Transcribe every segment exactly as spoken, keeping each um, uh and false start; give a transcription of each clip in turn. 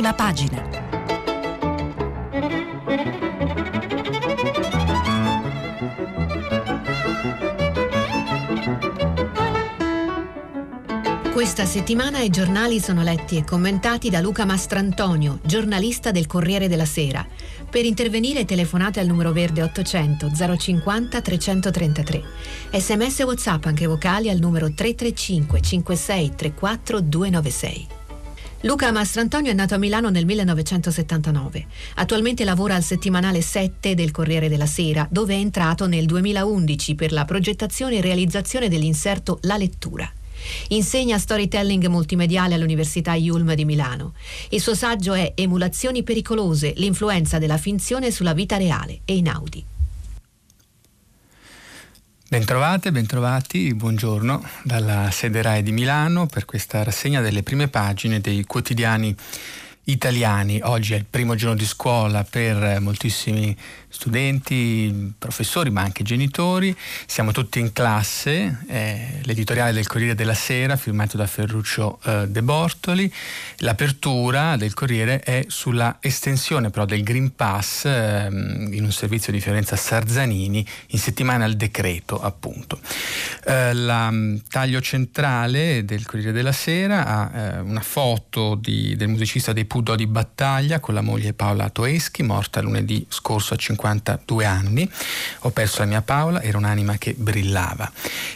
prima pagina. Questa settimana i giornali sono letti e commentati da Luca Mastrantonio, giornalista del Corriere della Sera. Per intervenire telefonate al numero verde ottocento zero cinquanta trecentotrentatré. Sms e WhatsApp anche vocali al numero tre tre cinque cinque sei tre quattro due nove sei. Luca Mastrantonio è nato a Milano nel millenovecentosettantanove. Attualmente lavora al settimanale sette del Corriere della Sera, dove è entrato nel duemilaundici per la progettazione e realizzazione dell'inserto La Lettura. Insegna storytelling multimediale all'Università Yulm di Milano. Il suo saggio è Emulazioni pericolose, l'influenza della finzione sulla vita reale e Einaudi. Bentrovate, bentrovati, buongiorno dalla sede Rai di Milano per questa rassegna delle prime pagine dei quotidiani italiani. Oggi è il primo giorno di scuola per moltissimi studenti, professori ma anche genitori. Siamo tutti in classe, eh, l'editoriale del Corriere della Sera firmato da Ferruccio eh, De Bortoli. L'apertura del Corriere è sulla estensione però del Green Pass eh, in un servizio di Fiorenza Sarzanini, in settimana al decreto appunto. Eh, la taglio centrale del Corriere della Sera ha eh, una foto di, del musicista dei Pudò di Battaglia con la moglie Paola Toeschi, morta lunedì scorso a cinquantadue anni. Ho perso la mia Paola, era un'anima che brillava.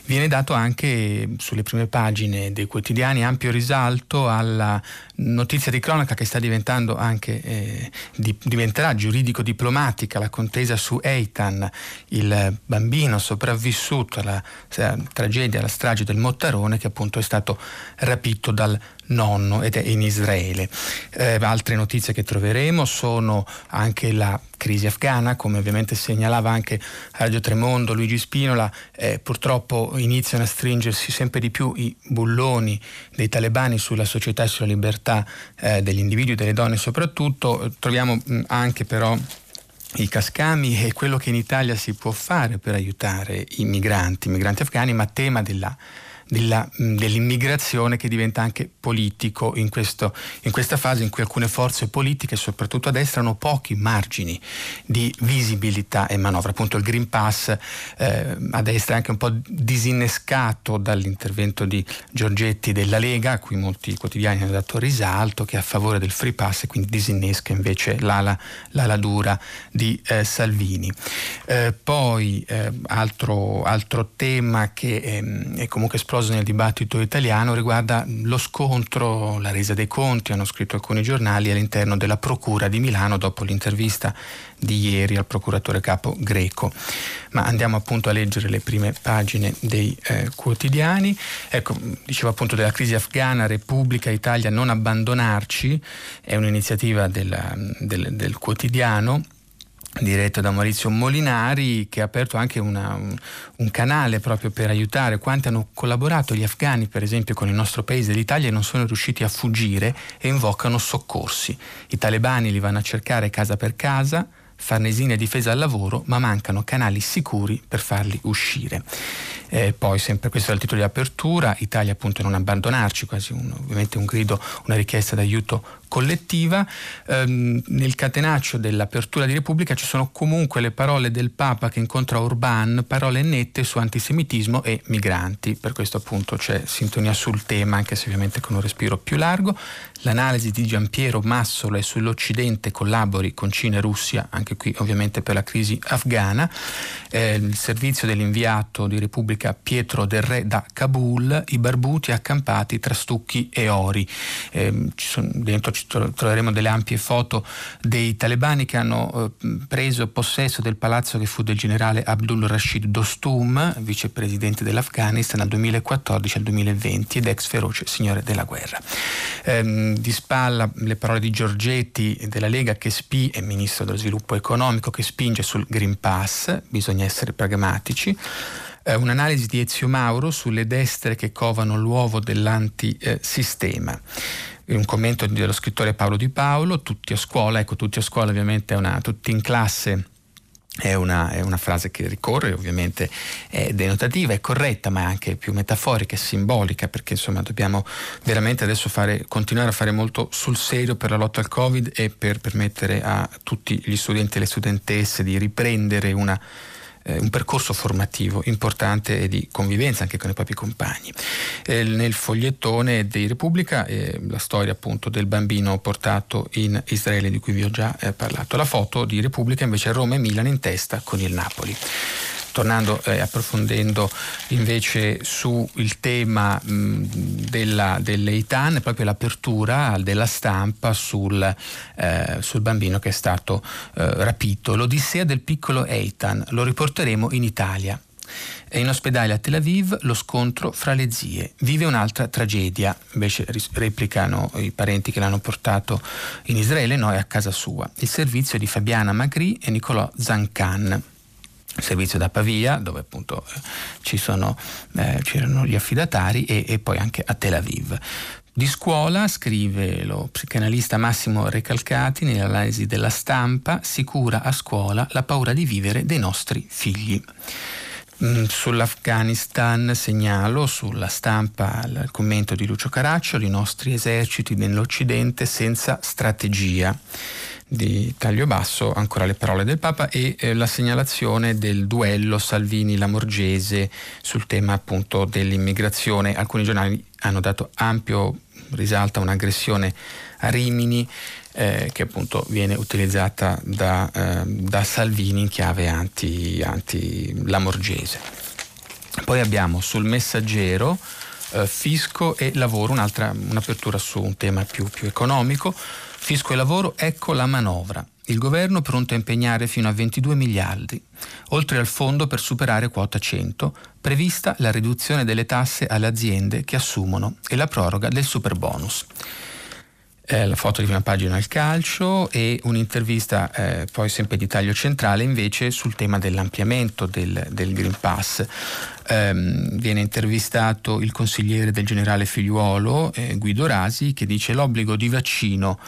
Viene dato anche sulle prime pagine dei quotidiani ampio risalto alla notizia di cronaca che sta diventando anche eh, di, diventerà giuridico-diplomatica, la contesa su Eitan, il bambino sopravvissuto alla eh, tragedia, alla strage del Mottarone, che appunto è stato rapito dal nonno ed è in Israele. Eh, altre notizie che troveremo sono anche la crisi afghana, come ovviamente segnalava anche Radio Tremondo Luigi Spinola. Eh, purtroppo iniziano a stringersi sempre di più i bulloni dei talebani sulla società e sulla libertà eh, degli individui e delle donne soprattutto. Troviamo mh, anche però i cascami e quello che in Italia si può fare per aiutare i migranti, i migranti afghani, ma tema della Della, dell'immigrazione che diventa anche politico in, questo, in questa fase in cui alcune forze politiche, soprattutto a destra, hanno pochi margini di visibilità e manovra. Appunto il Green Pass eh, a destra è anche un po' disinnescato dall'intervento di Giorgetti della Lega, a cui molti quotidiani hanno dato risalto, che è a favore del Free Pass e quindi disinnesca invece l'ala, l'ala dura di eh, Salvini. Eh, poi eh, altro, altro tema che eh, è comunque esplorato nel dibattito italiano riguarda lo scontro, la resa dei conti, hanno scritto alcuni giornali, all'interno della Procura di Milano dopo l'intervista di ieri al procuratore capo Greco. Ma andiamo appunto a leggere le prime pagine dei eh, quotidiani. Ecco, dicevo appunto della crisi afghana, Repubblica, Italia, non abbandonarci, è un'iniziativa della, del, del quotidiano, diretto da Maurizio Molinari, che ha aperto anche una, un, un canale proprio per aiutare quanti hanno collaborato gli afghani per esempio con il nostro paese, l'Italia, e non sono riusciti a fuggire e invocano soccorsi. I talebani li vanno a cercare casa per casa, Farnesina e Difesa al lavoro, ma mancano canali sicuri per farli uscire. Eh, poi sempre questo è il titolo di apertura, Italia appunto non abbandonarci, quasi un, ovviamente un grido, una richiesta d'aiuto collettiva. Ehm, nel catenaccio dell'apertura di Repubblica ci sono comunque le parole del Papa che incontra Orban, parole nette su antisemitismo e migranti, per questo appunto c'è sintonia sul tema, anche se ovviamente con un respiro più largo. L'analisi di Giampiero Massola è sull'Occidente, collabori con Cina e Russia, anche qui ovviamente per la crisi afghana. Eh, il servizio dell'inviato di Repubblica Pietro Del Re da Kabul, i barbuti accampati tra stucchi e ori. Eh, ci sono, dentro ci troveremo delle ampie foto dei talebani che hanno eh, preso possesso del palazzo che fu del generale Abdul Rashid Dostum, vicepresidente dell'Afghanistan dal duemilaquattordici al duemilaventi ed ex feroce signore della guerra. Eh, di spalla le parole di Giorgetti e della Lega, che spi- è ministro dello sviluppo economico, che spinge sul Green Pass, bisogna essere pragmatici. Eh, un'analisi di Ezio Mauro sulle destre che covano l'uovo dell'antisistema. Un commento dello scrittore Paolo Di Paolo, tutti a scuola, ecco tutti a scuola ovviamente è una, tutti in classe È una, è una frase che ricorre, ovviamente è denotativa, è corretta, ma è anche più metaforica e simbolica, perché insomma dobbiamo veramente adesso fare, continuare a fare molto sul serio per la lotta al Covid e per permettere a tutti gli studenti e le studentesse di riprendere una un percorso formativo importante e di convivenza anche con i propri compagni. Eh, nel fogliettone di Repubblica eh, la storia appunto del bambino portato in Israele, di cui vi ho già eh, parlato. La foto di Repubblica invece è Roma e Milan in testa con il Napoli. Tornando e eh, approfondendo invece su il tema mh, della, dell'Eitan, proprio l'apertura della stampa sul, eh, sul bambino che è stato eh, rapito. L'odissea del piccolo Eitan, lo riporteremo in Italia. È in ospedale a Tel Aviv lo scontro fra le zie. Vive un'altra tragedia, invece replicano i parenti che l'hanno portato in Israele, no, è a casa sua. Il servizio di Fabiana Magri e Nicolò Zancan. Servizio da Pavia, dove appunto ci sono, eh, c'erano gli affidatari, e, e poi anche a Tel Aviv. Di scuola, scrive lo psicanalista Massimo Recalcati nell'analisi della Stampa, si cura a scuola la paura di vivere dei nostri figli. Sull'Afghanistan segnalo sulla Stampa il commento di Lucio Caraccioli, i nostri eserciti nell'Occidente senza strategia, di taglio basso, ancora le parole del Papa, e eh, la segnalazione del duello Salvini-Lamorgese sul tema appunto dell'immigrazione. Alcuni giornali hanno dato ampio risalto a un'aggressione a Rimini eh, che appunto viene utilizzata da, eh, da Salvini in chiave anti, anti-Lamorgese. Poi abbiamo sul Messaggero eh, fisco e lavoro, un'altra un'apertura su un tema più, più economico. Fisco e lavoro, ecco la manovra. Il governo pronto a impegnare fino a ventidue miliardi. Oltre al fondo per superare quota cento, prevista la riduzione delle tasse alle aziende che assumono e la proroga del superbonus. Eh, la foto di prima pagina al calcio, e un'intervista eh, poi sempre di taglio centrale invece sul tema dell'ampliamento del, del Green Pass. Eh, viene intervistato il consigliere del generale Figliuolo, eh, Guido Rasi, che dice l'obbligo di vaccino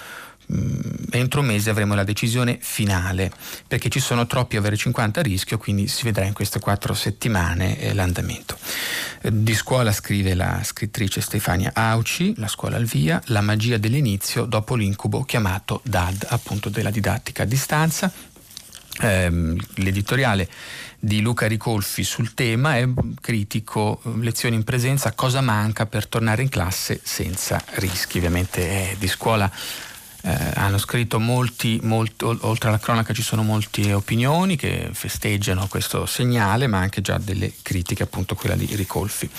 mh, entro un mese avremo la decisione finale, perché ci sono troppi over cinquanta a rischio, quindi si vedrà in queste quattro settimane eh, l'andamento. Di scuola scrive la scrittrice Stefania Auci, la scuola al via, la magia dell'inizio dopo l'incubo chiamato D A D, appunto della didattica a distanza. Eh, l'editoriale di Luca Ricolfi sul tema è critico, lezioni in presenza, cosa manca per tornare in classe senza rischi. Ovviamente eh, di scuola Eh, hanno scritto molti, molti, oltre alla cronaca ci sono molte opinioni che festeggiano questo segnale, ma anche già delle critiche, appunto quella di Ricolfi.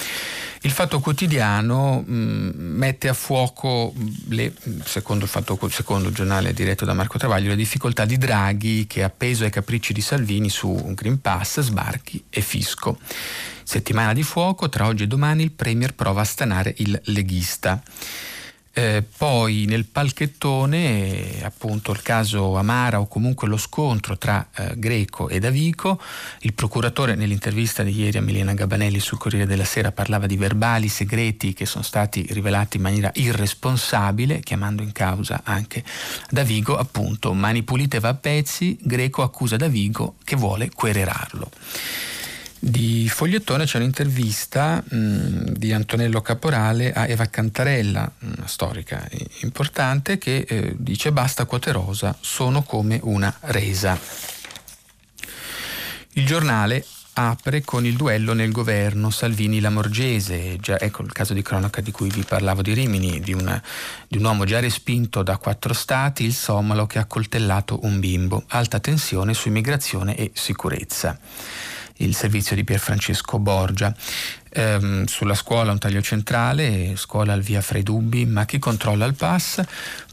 Il Fatto Quotidiano mh, mette a fuoco le, secondo il Fatto, secondo il giornale diretto da Marco Travaglio, le difficoltà di Draghi, che è appeso ai capricci di Salvini su un Green Pass, sbarchi e fisco. Settimana di fuoco, tra oggi e domani il premier prova a stanare il leghista. Eh, poi nel palchettone eh, appunto il caso Amara, o comunque lo scontro tra eh, Greco e Davigo. Il procuratore nell'intervista di ieri a Milena Gabanelli sul Corriere della Sera parlava di verbali segreti che sono stati rivelati in maniera irresponsabile, chiamando in causa anche Davigo, appunto mani pulite va a pezzi, Greco accusa Davigo che vuole querelarlo. Di fogliettone c'è un'intervista mh, di Antonello Caporale a Eva Cantarella, una storica importante, che eh, dice basta quote rosa, sono come una resa. Il giornale apre con il duello nel governo Salvini-Lamorgese, già, ecco il caso di cronaca di cui vi parlavo di Rimini, di, una, di un uomo già respinto da quattro stati, il somalo che ha accoltellato un bimbo, alta tensione su immigrazione e sicurezza. Il servizio di Pierfrancesco Borgia. Ehm, sulla scuola un taglio centrale, scuola al via fra i dubbi, ma chi controlla il pass?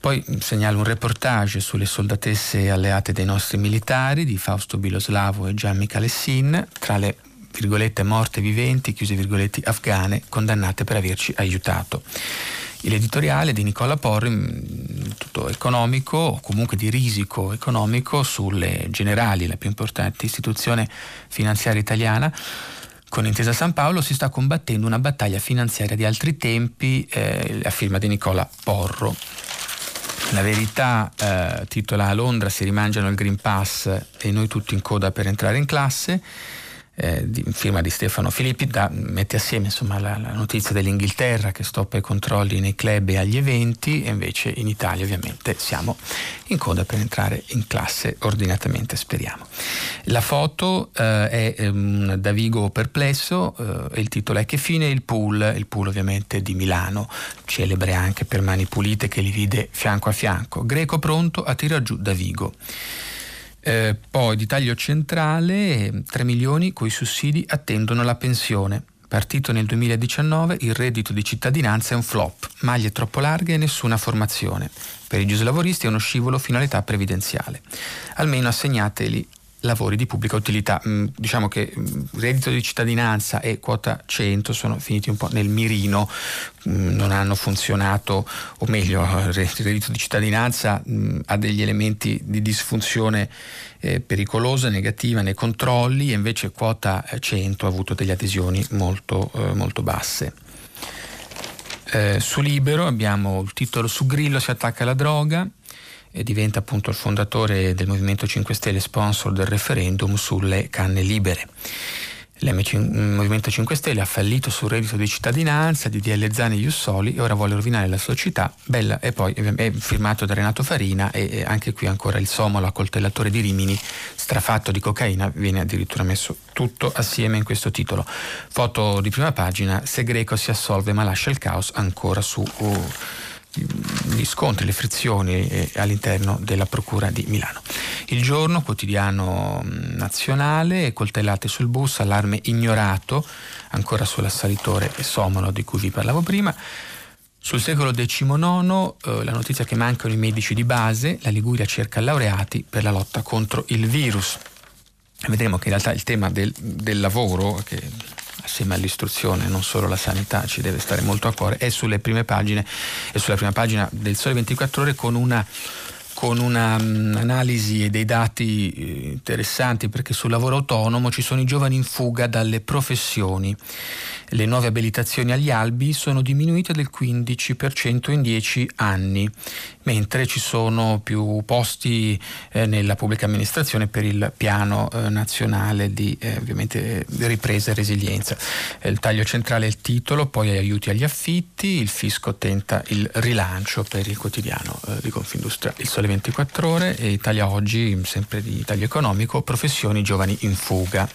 Poi segnalo un reportage sulle soldatesse alleate dei nostri militari di Fausto Biloslavo e Gianni Calessin, tra le virgolette morte viventi, chiuse virgolette, afghane condannate per averci aiutato. L'editoriale di Nicola Porro, tutto economico, o comunque di risico economico, sulle Generali, la più importante istituzione finanziaria italiana. Con Intesa San Paolo si sta combattendo una battaglia finanziaria di altri tempi, eh, a firma di Nicola Porro. La Verità eh, titola: a Londra si rimangiano il Green Pass e noi tutti in coda per entrare in classe. Eh, di, firma di Stefano Filippi, da, mette assieme insomma la, la notizia dell'Inghilterra che stoppa i controlli nei club e agli eventi, e invece in Italia ovviamente siamo in coda per entrare in classe ordinatamente, speriamo. La foto eh, è ehm, Davigo perplesso, eh, il titolo è: che fine il pool, il pool ovviamente di Milano, celebre anche per Mani Pulite che li vide fianco a fianco. Greco pronto a tirar giù Davigo. Eh, poi di taglio centrale, tre milioni coi sussidi attendono la pensione. Partito nel duemiladiciannove, il reddito di cittadinanza è un flop, maglie troppo larghe e nessuna formazione. Per i giuslavoristi è uno scivolo fino all'età previdenziale. Almeno assegnateli lavori di pubblica utilità. Mm, diciamo che mm, reddito di cittadinanza e quota cento sono finiti un po' nel mirino, mm, non hanno funzionato, o meglio il reddito di cittadinanza mm, ha degli elementi di disfunzione eh, pericolosa, negativa nei controlli, e invece quota cento ha avuto delle adesioni molto, eh, molto basse. Eh, su Libero abbiamo il titolo: su Grillo si attacca alla droga. E diventa appunto il fondatore del Movimento cinque Stelle sponsor del referendum sulle canne libere. Il Movimento cinque Stelle ha fallito sul reddito di cittadinanza, di D L Zan e Jussoli, e ora vuole rovinare la società. Bella, e poi è firmato da Renato Farina, e anche qui ancora il somalo accoltellatore di Rimini, strafatto di cocaina, viene addirittura messo tutto assieme in questo titolo. Foto di prima pagina: se Greco si assolve ma lascia il caos, ancora su... Oh, gli scontri, le frizioni eh, all'interno della Procura di Milano. Il Giorno, quotidiano nazionale: coltellate sul bus, allarme ignorato, ancora sull'assalitore e somolo di cui vi parlavo prima. Sul Secolo diciannove eh, la notizia che mancano i medici di base, la Liguria cerca laureati per la lotta contro il virus. Vedremo che in realtà il tema del, del lavoro, che assieme all'istruzione, non solo la sanità, ci deve stare molto a cuore, è sulle prime pagine, è sulla prima pagina del Sole ventiquattro Ore, con una con un'analisi um, e dei dati eh, interessanti, perché sul lavoro autonomo ci sono i giovani in fuga dalle professioni. Le nuove abilitazioni agli albi sono diminuite del quindici per cento in dieci anni, mentre ci sono più posti eh, nella pubblica amministrazione per il piano eh, nazionale di eh, ovviamente ripresa e resilienza. Eh, il taglio centrale è il titolo, poi aiuti agli affitti, il fisco tenta il rilancio per il quotidiano eh, di Confindustria. Il Sole ventiquattro Ore e Italia Oggi, sempre di taglio economico: professioni, giovani in fuga.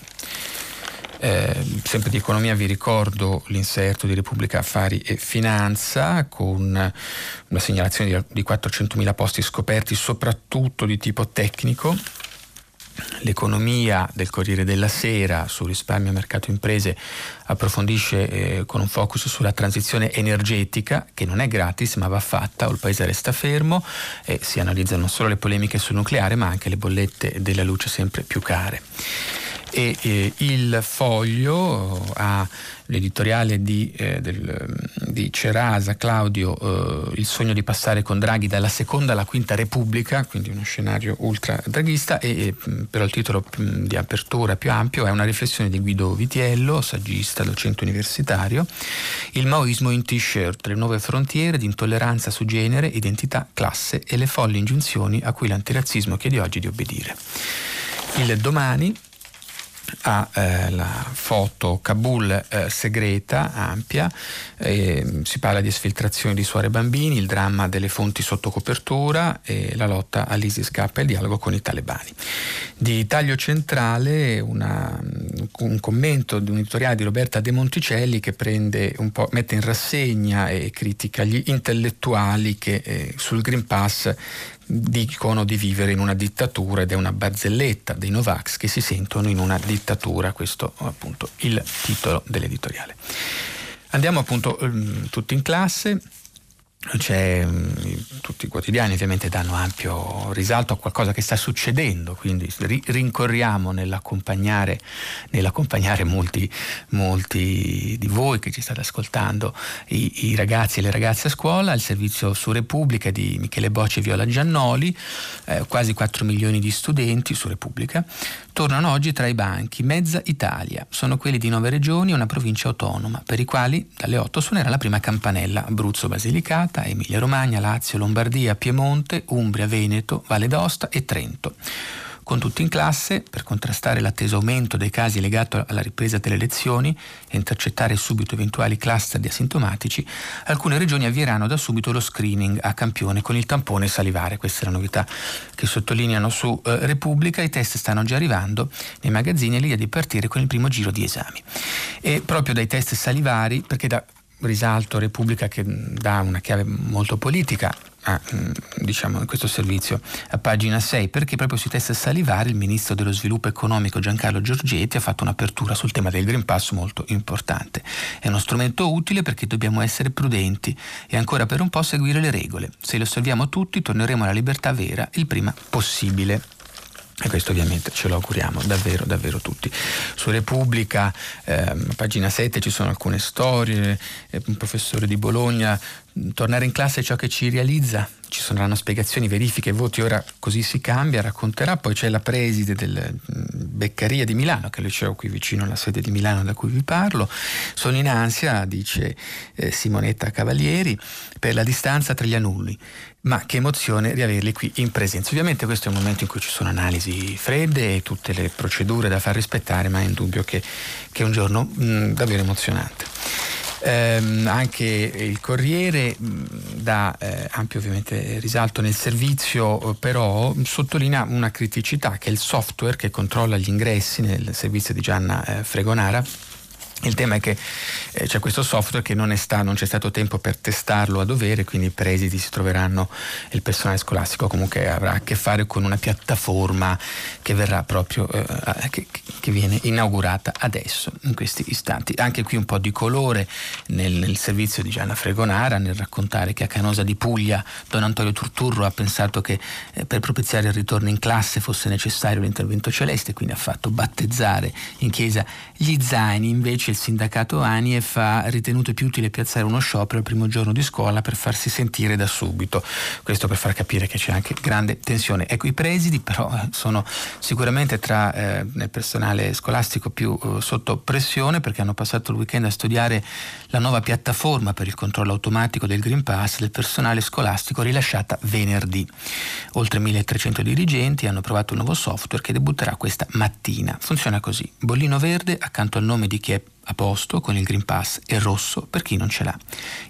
Eh, sempre di economia vi ricordo l'inserto di Repubblica Affari e Finanza, con una segnalazione di quattrocentomila posti scoperti, soprattutto di tipo tecnico. L'economia del Corriere della Sera, su risparmio mercato imprese, approfondisce eh, con un focus sulla transizione energetica, che non è gratis ma va fatta o il paese resta fermo, e si analizzano non solo le polemiche sul nucleare ma anche le bollette della luce sempre più care. E eh, il Foglio ha l'editoriale di, eh, del, di Cerasa, Claudio, eh, il sogno di passare con Draghi dalla seconda alla quinta Repubblica, quindi uno scenario ultra draghista, e eh, però il titolo di apertura più ampio è una riflessione di Guido Vitiello, saggista, docente universitario: il maoismo in t-shirt, le nuove frontiere di intolleranza su genere, identità, classe e le folli ingiunzioni a cui l'antirazzismo chiede oggi di obbedire. Il Domani ha eh, la foto Kabul eh, segreta, ampia, eh, si parla di esfiltrazione di suore e bambini, il dramma delle fonti sotto copertura e la lotta all'ISIS K e il dialogo con i talebani. Di taglio centrale una, un commento di un editoriale di Roberta De Monticelli, che prende un po', mette in rassegna e critica gli intellettuali che eh, sul Green Pass dicono di vivere in una dittatura, ed è una barzelletta dei Novax che si sentono in una dittatura. Questo appunto il titolo dell'editoriale. Andiamo appunto um, tutti in classe. C'è, tutti i quotidiani ovviamente danno ampio risalto a qualcosa che sta succedendo, quindi rincorriamo nell'accompagnare, nell'accompagnare molti, molti di voi che ci state ascoltando, i, i ragazzi e le ragazze a scuola. Il servizio su Repubblica di Michele Bocci e Viola Giannoli: eh, quasi quattro milioni di studenti su Repubblica tornano oggi tra i banchi, mezza Italia, sono quelli di nove regioni e una provincia autonoma, per i quali dalle otto suonerà la prima campanella: Abruzzo, Basilicata, Basilicata, Emilia-Romagna, Lazio, Lombardia, Piemonte, Umbria, Veneto, Valle d'Aosta e Trento. Con tutti in classe, per contrastare l'atteso aumento dei casi legato alla ripresa delle lezioni e intercettare subito eventuali cluster di asintomatici, alcune regioni avvieranno da subito lo screening a campione con il tampone salivare. Questa è la novità che sottolineano su eh, Repubblica. I test stanno già arrivando nei magazzini e l'idea di partire con il primo giro di esami. E proprio dai test salivari, perché da risalto Repubblica che dà una chiave molto politica, Ah, diciamo in questo servizio a pagina sei, perché proprio sui test salivari il ministro dello sviluppo economico Giancarlo Giorgetti ha fatto un'apertura sul tema del Green Pass molto importante. È uno strumento utile perché dobbiamo essere prudenti e ancora per un po' seguire le regole. Se lo osserviamo tutti torneremo alla libertà vera il prima possibile. E questo ovviamente ce lo auguriamo davvero davvero tutti. Su Repubblica, eh, pagina sette, ci sono alcune storie. Eh, un professore di Bologna: tornare in classe è ciò che ci realizza. Ci saranno spiegazioni, verifiche, voti, ora così si cambia, racconterà. Poi c'è la preside del Beccaria di Milano, che è il liceo qui vicino alla sede di Milano da cui vi parlo. Sono in ansia, dice eh, Simonetta Cavalieri, per la distanza tra gli annulli, ma che emozione riaverli qui in presenza. Ovviamente questo è un momento in cui ci sono analisi fredde e tutte le procedure da far rispettare, ma è indubbio che, che è un giorno mh, davvero emozionante. Eh, anche il Corriere dà eh, ampio ovviamente risalto nel servizio, però sottolinea una criticità che è il software che controlla gli ingressi nel servizio di Gianna eh, Fregonara. Il tema è che eh, c'è questo software che non, è sta, non c'è stato tempo per testarlo a dovere, quindi i presidi si troveranno, il personale scolastico comunque avrà a che fare con una piattaforma che verrà proprio eh, che, che viene inaugurata adesso, in questi istanti. Anche qui un po' di colore nel, nel servizio di Gianna Fregonara, nel raccontare che a Canosa di Puglia Don Antonio Turturro ha pensato che eh, per propiziare il ritorno in classe fosse necessario l'intervento celeste, quindi ha fatto battezzare in chiesa gli zaini. Invece il sindacato ANIEF ha ritenuto più utile piazzare uno sciopero il primo giorno di scuola per farsi sentire da subito. Questo per far capire che c'è anche grande tensione. Ecco, i presidi però sono sicuramente tra eh, nel personale scolastico più eh, sotto pressione, perché hanno passato il weekend a studiare la nuova piattaforma per il controllo automatico del Green Pass del personale scolastico rilasciata venerdì. Oltre milletrecento dirigenti hanno provato il nuovo software che debutterà questa mattina. Funziona così: bollino verde accanto al nome di chi è a posto con il Green Pass e rosso per chi non ce l'ha.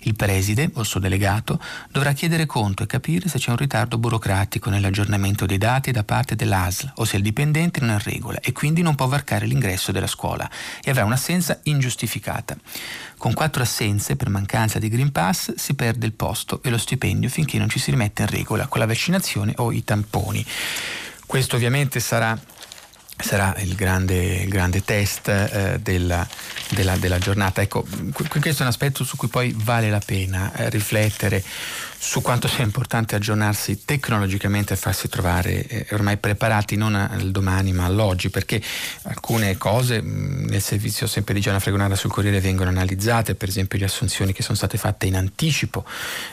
Il preside o il suo delegato dovrà chiedere conto e capire se c'è un ritardo burocratico nell'aggiornamento dei dati da parte dell'A S L o se il dipendente non è in regola e quindi non può varcare l'ingresso della scuola e avrà un'assenza ingiustificata. Con quattro assenze per mancanza di Green Pass si perde il posto e lo stipendio finché non ci si rimette in regola con la vaccinazione o i tamponi. Questo ovviamente sarà sarà il grande, il grande test eh, della, della, della giornata. Ecco, questo è un aspetto su cui poi vale la pena eh, riflettere, su quanto sia importante aggiornarsi tecnologicamente e farsi trovare eh, ormai preparati non al domani ma all'oggi, perché alcune cose mh, nel servizio sempre di Gianna Fregonara sul Corriere vengono analizzate, per esempio le assunzioni che sono state fatte in anticipo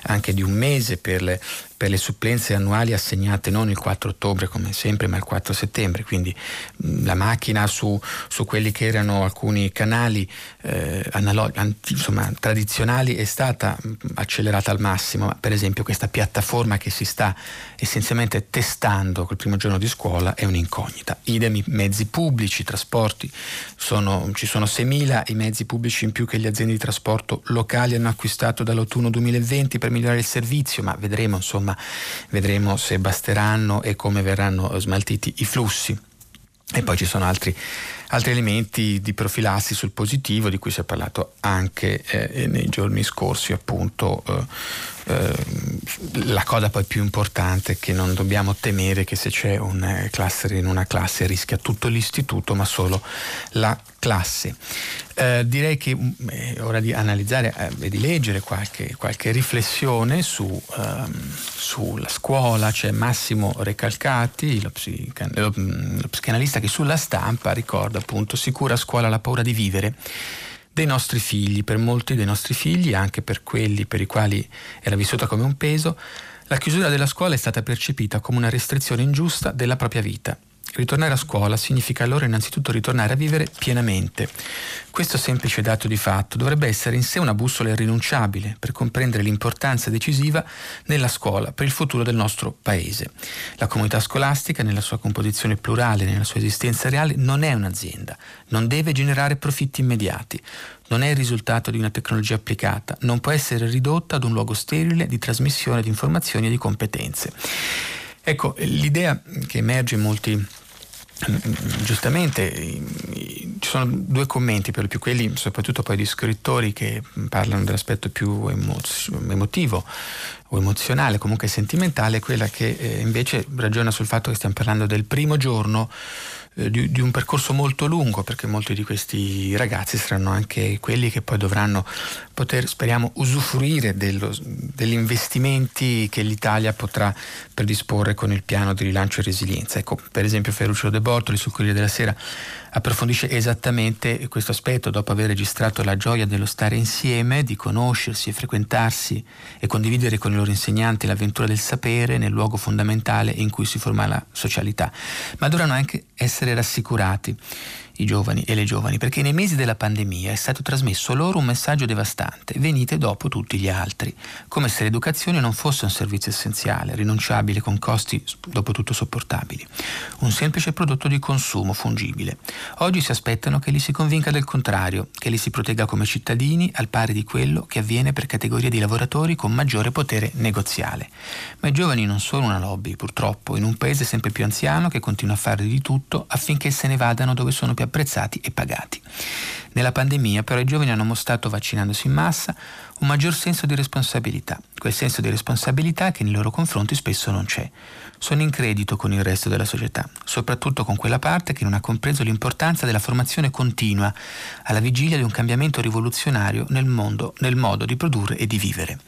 anche di un mese per le per le supplenze annuali assegnate non il quattro ottobre come sempre ma il quattro settembre, quindi mh, la macchina su, su quelli che erano alcuni canali eh, analog- anti, insomma, tradizionali è stata mh, accelerata al massimo. Per esempio questa piattaforma che si sta essenzialmente testando col primo giorno di scuola è un'incognita. Idem i mezzi pubblici, trasporti, sono, ci sono seimila i mezzi pubblici in più che le aziende di trasporto locali hanno acquistato dall'autunno duemilaventi per migliorare il servizio, ma vedremo insomma ma vedremo se basteranno e come verranno smaltiti i flussi. E poi ci sono altri, altri elementi di profilassi sul positivo di cui si è parlato anche eh, nei giorni scorsi, appunto eh, eh, la cosa poi più importante è che non dobbiamo temere che se c'è un cluster in una classe rischia tutto l'istituto ma solo la classe. Eh, direi che è ora di analizzare eh, e di leggere qualche, qualche riflessione su, ehm, sulla scuola. C'è Massimo Recalcati, lo, psican- lo, lo psicanalista, che sulla Stampa ricorda appunto: si cura a scuola la paura di vivere dei nostri figli. Per molti dei nostri figli, anche per quelli per i quali era vissuta come un peso, la chiusura della scuola è stata percepita come una restrizione ingiusta della propria vita. Ritornare a scuola significa allora innanzitutto ritornare a vivere pienamente. Questo semplice dato di fatto dovrebbe essere in sé una bussola irrinunciabile per comprendere l'importanza decisiva della scuola per il futuro del nostro paese. La comunità scolastica, nella sua composizione plurale, nella sua esistenza reale, non è un'azienda, non deve generare profitti immediati. Non è il risultato di una tecnologia applicata, non può essere ridotta ad un luogo sterile di trasmissione di informazioni e di competenze. Ecco, l'idea che emerge in molti, giustamente, ci sono due commenti, per lo più quelli soprattutto poi di scrittori che parlano dell'aspetto più emozio, emotivo o emozionale, comunque sentimentale, quella che eh, invece ragiona sul fatto che stiamo parlando del primo giorno Di, di un percorso molto lungo, perché molti di questi ragazzi saranno anche quelli che poi dovranno poter, speriamo, usufruire dello, degli investimenti che l'Italia potrà predisporre con il piano di rilancio e resilienza. Ecco, per esempio Ferruccio De Bortoli sul Corriere della Sera approfondisce esattamente questo aspetto, dopo aver registrato la gioia dello stare insieme, di conoscersi e frequentarsi e condividere con i loro insegnanti l'avventura del sapere nel luogo fondamentale in cui si forma la socialità. Ma dovranno anche essere rassicurati i giovani e le giovani, perché nei mesi della pandemia è stato trasmesso loro un messaggio devastante: venite dopo tutti gli altri, come se l'educazione non fosse un servizio essenziale, rinunciabile, con costi dopo tutto sopportabili, un semplice prodotto di consumo fungibile. Oggi si aspettano che li si convinca del contrario, che li si protegga come cittadini al pari di quello che avviene per categorie di lavoratori con maggiore potere negoziale. Ma i giovani non sono una lobby, purtroppo, in un paese sempre più anziano che continua a fare di tutto affinché se ne vadano dove sono più apprezzati e pagati. Nella pandemia però i giovani hanno mostrato, vaccinandosi in massa, un maggior senso di responsabilità, quel senso di responsabilità che nei loro confronti spesso non c'è. Sono in credito con il resto della società, soprattutto con quella parte che non ha compreso l'importanza della formazione continua alla vigilia di un cambiamento rivoluzionario nel mondo, nel modo di produrre e di vivere.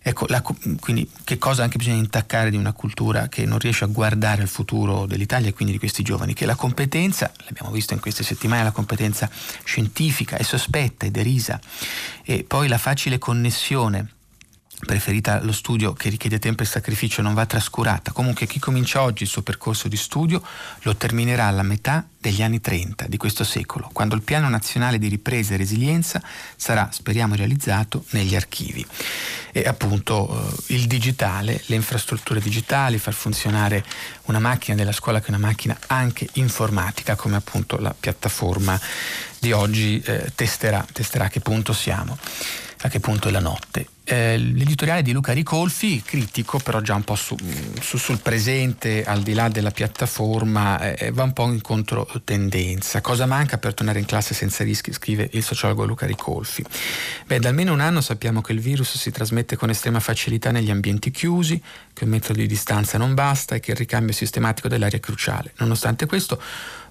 Ecco, la, quindi che cosa anche bisogna intaccare di una cultura che non riesce a guardare al futuro dell'Italia e quindi di questi giovani? Che la competenza, l'abbiamo visto in queste settimane, la competenza scientifica è sospetta e derisa, e poi la facile connessione preferita allo studio, che richiede tempo e sacrificio, non va trascurata. Comunque chi comincia oggi il suo percorso di studio lo terminerà alla metà degli anni trenta di questo secolo, quando il piano nazionale di ripresa e resilienza sarà, speriamo, realizzato negli archivi. E appunto eh, il digitale, le infrastrutture digitali, far funzionare una macchina della scuola che è una macchina anche informatica, come appunto la piattaforma di oggi eh, testerà, testerà a che punto siamo, a che punto è la notte. Eh, l'editoriale di Luca Ricolfi, critico però già un po' su, su, sul presente, al di là della piattaforma, eh, va un po' in controtendenza. Cosa manca per tornare in classe senza rischi? Scrive il sociologo Luca Ricolfi. Beh, da almeno un anno sappiamo che il virus si trasmette con estrema facilità negli ambienti chiusi, che un metro di distanza non basta e che il ricambio sistematico dell'aria è cruciale. Nonostante questo,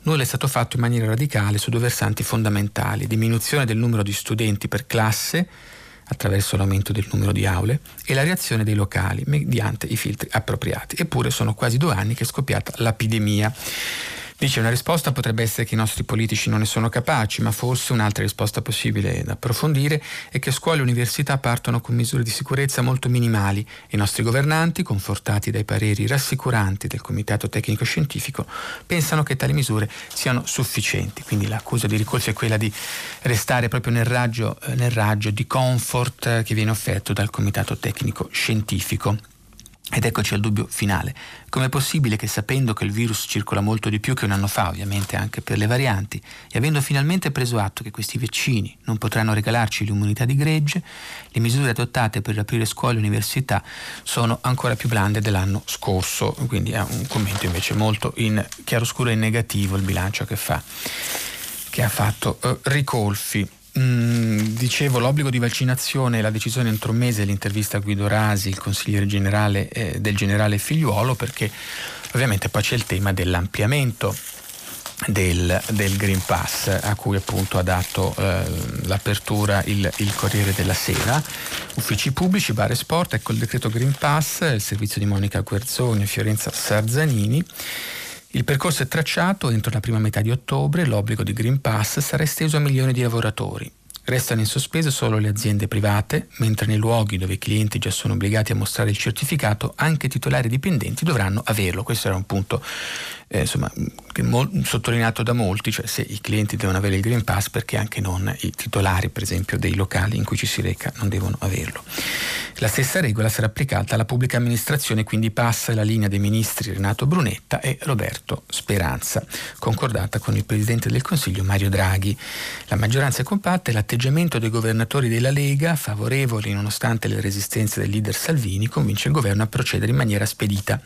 nulla è stato fatto in maniera radicale su due versanti fondamentali: diminuzione del numero di studenti per classe attraverso l'aumento del numero di aule, e la reazione dei locali mediante i filtri appropriati. Eppure sono quasi due anni che è scoppiata l'epidemia. Dice, una risposta potrebbe essere che i nostri politici non ne sono capaci, ma forse un'altra risposta possibile da approfondire è che scuole e università partono con misure di sicurezza molto minimali e i nostri governanti, confortati dai pareri rassicuranti del Comitato Tecnico Scientifico, pensano che tali misure siano sufficienti. Quindi l'accusa di Ricolfi è quella di restare proprio nel raggio, nel raggio di comfort che viene offerto dal Comitato Tecnico Scientifico. Ed eccoci al dubbio finale: com'è possibile che, sapendo che il virus circola molto di più che un anno fa, ovviamente anche per le varianti, e avendo finalmente preso atto che questi vaccini non potranno regalarci l'immunità di gregge, le misure adottate per aprire scuole e università sono ancora più blande dell'anno scorso? Quindi è un commento invece molto in chiaroscuro e negativo il bilancio che fa, che ha fatto eh, Ricolfi. Mm, dicevo, l'obbligo di vaccinazione, la decisione entro un mese, l'intervista a Guido Rasi, il consigliere generale eh, del generale Figliuolo, perché ovviamente poi c'è il tema dell'ampliamento del, del Green Pass, a cui appunto ha dato eh, l'apertura il, il Corriere della Sera. Uffici pubblici, bar e sport, ecco il decreto Green Pass, il servizio di Monica Guerzoni e Fiorenza Sarzanini. Il percorso è tracciato: entro la prima metà di ottobre l'obbligo di Green Pass sarà esteso a milioni di lavoratori. Restano in sospeso solo le aziende private, mentre nei luoghi dove i clienti già sono obbligati a mostrare il certificato, anche titolari dipendenti dovranno averlo. Questo era un punto eh, insomma, mo- sottolineato da molti, cioè se i clienti devono avere il Green Pass, perché anche non i titolari, per esempio, dei locali in cui ci si reca non devono averlo. La stessa regola sarà applicata alla pubblica amministrazione, quindi passa la linea dei ministri Renato Brunetta e Roberto Speranza, concordata con il Presidente del Consiglio Mario Draghi. La maggioranza è compatta e l'atteggiamento dei governatori della Lega, favorevoli nonostante le resistenze del leader Salvini, convince il governo a procedere in maniera spedita.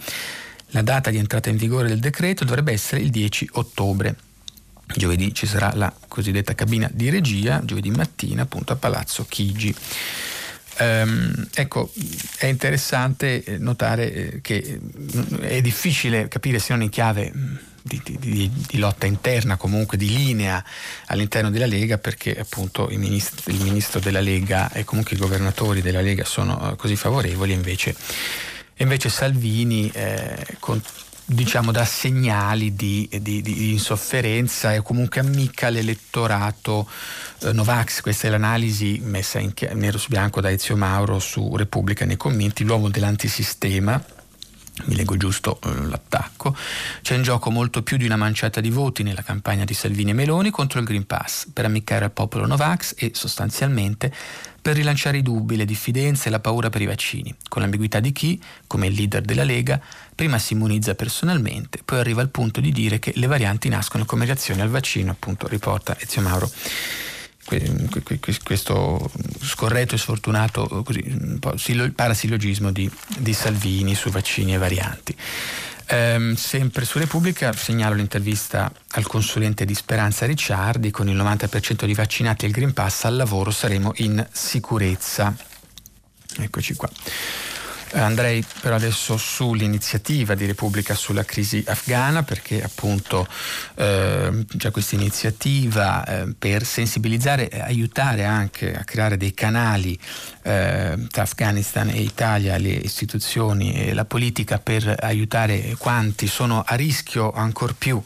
La data di entrata in vigore del decreto dovrebbe essere il dieci ottobre. Giovedì ci sarà la cosiddetta cabina di regia, giovedì mattina appunto a Palazzo Chigi. Um, ecco, è interessante notare che è difficile capire, se non in chiave di, di, di, di lotta interna, comunque di linea all'interno della Lega, perché appunto il ministro, il ministro della Lega e comunque i governatori della Lega sono così favorevoli, invece invece Salvini eh, con, diciamo dà segnali di, di, di insofferenza e comunque ammicca l'elettorato eh, Novax. Questa è l'analisi messa in chiaro, nero su bianco, da Ezio Mauro su Repubblica nei commenti. L'uomo dell'antisistema, mi leggo giusto eh, l'attacco, c'è in gioco molto più di una manciata di voti nella campagna di Salvini e Meloni contro il Green Pass, per ammiccare al popolo Novax e sostanzialmente per rilanciare i dubbi, le diffidenze e la paura per i vaccini, con l'ambiguità di chi, come il leader della Lega, prima si immunizza personalmente, poi arriva al punto di dire che le varianti nascono come reazione al vaccino, appunto riporta Ezio Mauro. Questo scorretto e sfortunato così, parasilogismo di, di Salvini su vaccini e varianti. Ehm, sempre su Repubblica segnalo l'intervista al consulente di Speranza Ricciardi: con il novanta per cento di vaccinati e il Green Pass al lavoro saremo in sicurezza. Eccoci qua. Andrei però adesso sull'iniziativa di Repubblica sulla crisi afghana, perché appunto eh, c'è questa iniziativa eh, per sensibilizzare e aiutare anche a creare dei canali eh, tra Afghanistan e Italia, le istituzioni e la politica, per aiutare quanti sono a rischio ancor più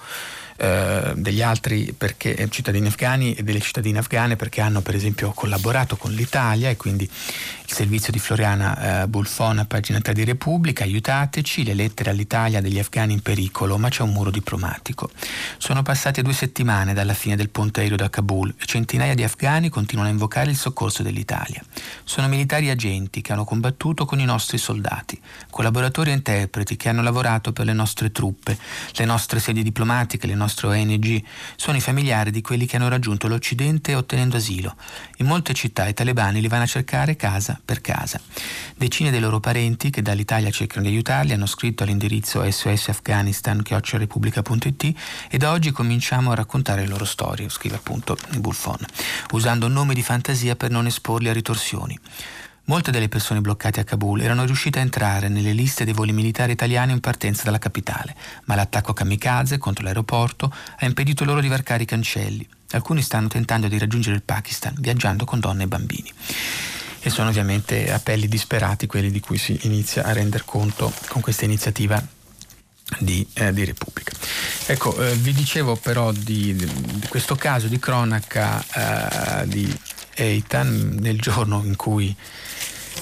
degli altri, perché cittadini afghani e delle cittadine afghane, perché hanno per esempio collaborato con l'Italia. E quindi il servizio di Floriana eh, Bulfona, pagina tre di Repubblica: aiutateci, le lettere all'Italia degli afghani in pericolo, ma c'è un muro diplomatico. Sono passate due settimane dalla fine del ponte aereo da Kabul e centinaia di afghani continuano a invocare il soccorso dell'Italia. Sono militari e agenti che hanno combattuto con i nostri soldati, collaboratori e interpreti che hanno lavorato per le nostre truppe, le nostre sedi diplomatiche, le nostre nostro O N G, sono i familiari di quelli che hanno raggiunto l'Occidente ottenendo asilo. In molte città i talebani li vanno a cercare casa per casa. Decine dei loro parenti che dall'Italia cercano di aiutarli hanno scritto all'indirizzo esse o esse afghanistan chiocciola repubblica punto it e da oggi cominciamo a raccontare le loro storie, scrive appunto Bulfon, usando nomi di fantasia per non esporli a ritorsioni. Molte delle persone bloccate a Kabul erano riuscite a entrare nelle liste dei voli militari italiani in partenza dalla capitale, ma l'attacco kamikaze contro l'aeroporto ha impedito loro di varcare i cancelli. Alcuni stanno tentando di raggiungere il Pakistan viaggiando con donne e bambini. E sono ovviamente appelli disperati quelli di cui si inizia a rendere conto con questa iniziativa di, eh, di Repubblica. Ecco, eh, vi dicevo però di, di questo caso di cronaca eh, di Eitan, nel giorno in cui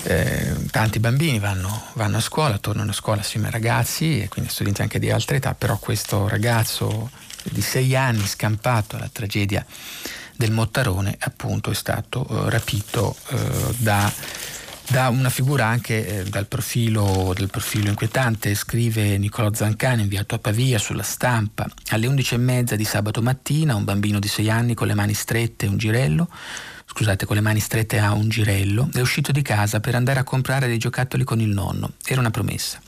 eh, tanti bambini vanno, vanno a scuola, tornano a scuola assieme ai ragazzi e quindi studenti anche di altre età. Però questo ragazzo di sei anni, scampato alla tragedia del Mottarone, appunto è stato eh, rapito eh, da, da una figura anche eh, dal profilo, del profilo inquietante, scrive Nicola Zancani, inviato a Pavia sulla Stampa. Alle undici e mezza di sabato mattina un bambino di sei anni con le mani strette e un girello Scusate, con le mani strette a un girello, è uscito di casa per andare a comprare dei giocattoli con il nonno. Era una promessa.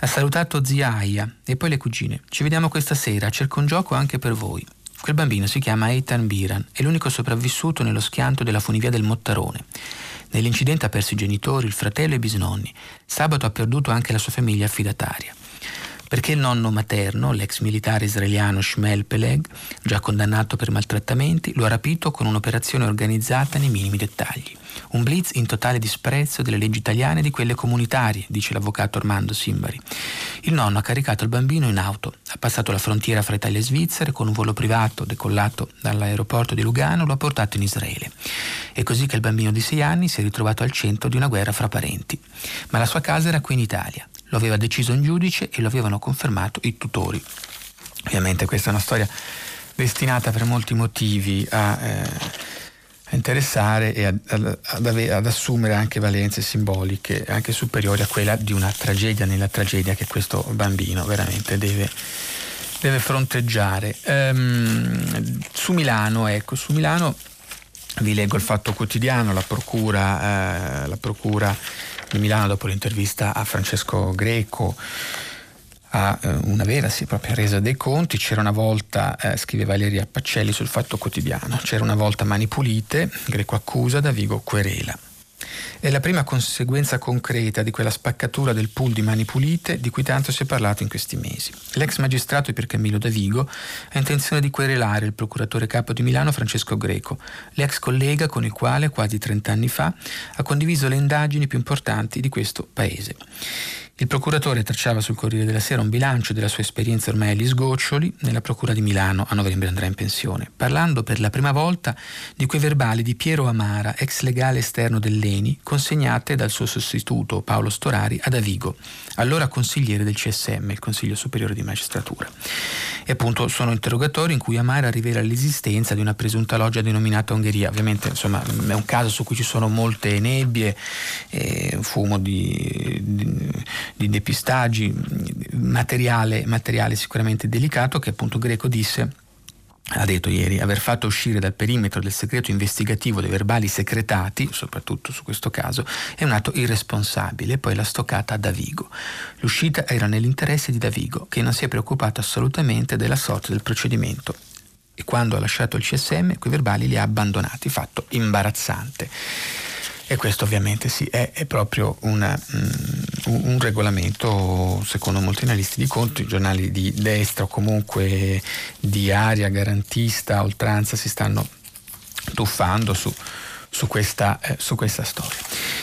Ha salutato zia Aia e poi le cugine. Ci vediamo questa sera, cerco un gioco anche per voi. Quel bambino si chiama Eitan Biran, è l'unico sopravvissuto nello schianto della funivia del Mottarone. Nell'incidente ha perso i genitori, il fratello e i bisnonni. Sabato ha perduto anche la sua famiglia affidataria. Perché il nonno materno, l'ex militare israeliano Shmuel Peleg, già condannato per maltrattamenti, lo ha rapito con un'operazione organizzata nei minimi dettagli. Un blitz in totale disprezzo delle leggi italiane e di quelle comunitarie, dice l'avvocato Armando Simbari. Il nonno ha caricato il bambino in auto, ha passato la frontiera fra Italia e Svizzera e con un volo privato decollato dall'aeroporto di Lugano lo ha portato in Israele. È così che il bambino di sei anni si è ritrovato al centro di una guerra fra parenti. Ma la sua casa era qui in Italia. Lo aveva deciso un giudice e lo avevano confermato i tutori. Ovviamente questa è una storia destinata per molti motivi a, eh, a interessare e a, a, ad, ave, ad assumere anche valenze simboliche anche superiori a quella di una tragedia nella tragedia che questo bambino veramente deve, deve fronteggiare. Ehm, su Milano, ecco, su Milano vi leggo Il Fatto Quotidiano, la procura, eh, la procura di Milano dopo l'intervista a Francesco Greco a una vera, sì, propria resa dei conti. C'era una volta, eh, scrive Valeria Paccelli sul Fatto Quotidiano, c'era una volta mani pulite, Greco accusa, Davigo querela. È la prima conseguenza concreta di quella spaccatura del pool di mani pulite di cui tanto si è parlato in questi mesi. L'ex magistrato Piercamillo Davigo ha intenzione di querelare il procuratore capo di Milano Francesco Greco, l'ex collega con il quale quasi trent'anni fa ha condiviso le indagini più importanti di questo paese. Il procuratore tracciava sul Corriere della Sera un bilancio della sua esperienza ormai agli sgoccioli nella procura di Milano, a novembre andrà in pensione, parlando per la prima volta di quei verbali di Piero Amara, ex legale esterno dell'ENI, consegnate dal suo sostituto Paolo Storari a Davigo, allora consigliere del C S M, il Consiglio Superiore di Magistratura. E appunto sono interrogatori in cui Amara rivela l'esistenza di una presunta loggia denominata Ungheria. Ovviamente, insomma, è un caso su cui ci sono molte nebbie, eh, fumo di... di di depistaggi, materiale, materiale sicuramente delicato, che appunto Greco disse, ha detto ieri, aver fatto uscire dal perimetro del segreto investigativo dei verbali secretati, soprattutto su questo caso, è un atto irresponsabile. Poi la stoccata a Davigo. L'uscita era nell'interesse di Davigo, che non si è preoccupato assolutamente della sorte del procedimento. E quando ha lasciato il C S M, quei verbali li ha abbandonati, fatto imbarazzante. E questo ovviamente sì, è, è proprio una, um, un regolamento, secondo molti analisti di conti, giornali di destra o comunque di area garantista, oltranza, si stanno tuffando su, su, questa, eh, su questa storia.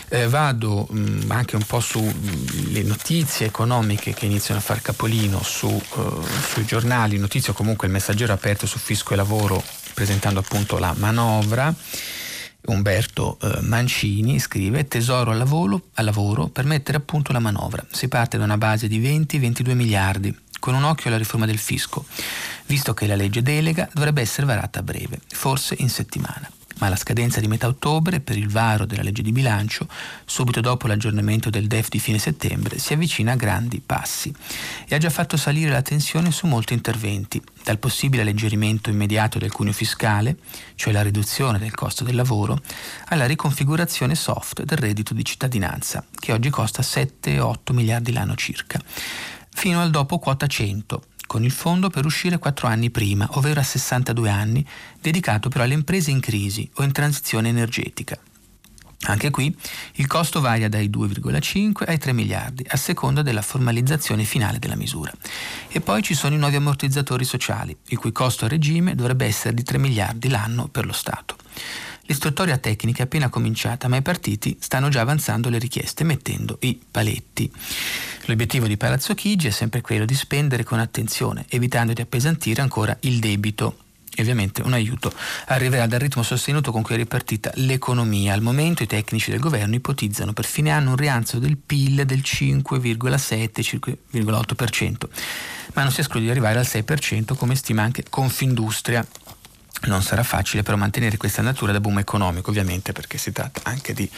Eh, vado mh, anche un po' sulle notizie economiche che iniziano a far capolino su, uh, sui giornali, notizie comunque il Messaggero aperto su fisco e lavoro presentando appunto la manovra. Umberto eh, Mancini scrive: tesoro al lavoro, al lavoro per mettere a punto la manovra. Si parte da una base di venti ventidue miliardi, con un occhio alla riforma del fisco, visto che la legge delega dovrebbe essere varata a breve, forse in settimana. Ma la scadenza di metà ottobre per il varo della legge di bilancio, subito dopo l'aggiornamento del D E F di fine settembre, si avvicina a grandi passi e ha già fatto salire la tensione su molti interventi, dal possibile alleggerimento immediato del cuneo fiscale, cioè la riduzione del costo del lavoro, alla riconfigurazione soft del reddito di cittadinanza, che oggi costa sette otto miliardi l'anno circa, fino al dopo quota cento, con il fondo per uscire quattro anni prima, ovvero a sessantadue anni, dedicato però alle imprese in crisi o in transizione energetica. Anche qui il costo varia dai due virgola cinque ai tre miliardi, a seconda della formalizzazione finale della misura. E poi ci sono i nuovi ammortizzatori sociali, il cui costo a regime dovrebbe essere di tre miliardi l'anno per lo Stato. L'istruttoria tecnica è appena cominciata, ma i partiti stanno già avanzando le richieste, mettendo i paletti. L'obiettivo di Palazzo Chigi è sempre quello di spendere con attenzione, evitando di appesantire ancora il debito. E ovviamente un aiuto arriverà dal ritmo sostenuto con cui è ripartita l'economia. Al momento i tecnici del governo ipotizzano per fine anno un rialzo del P I L del cinque virgola sette cinque virgola otto per cento, ma non si esclude di arrivare al sei per cento, come stima anche Confindustria. Non sarà facile però mantenere questa natura da boom economico, ovviamente, perché si tratta anche di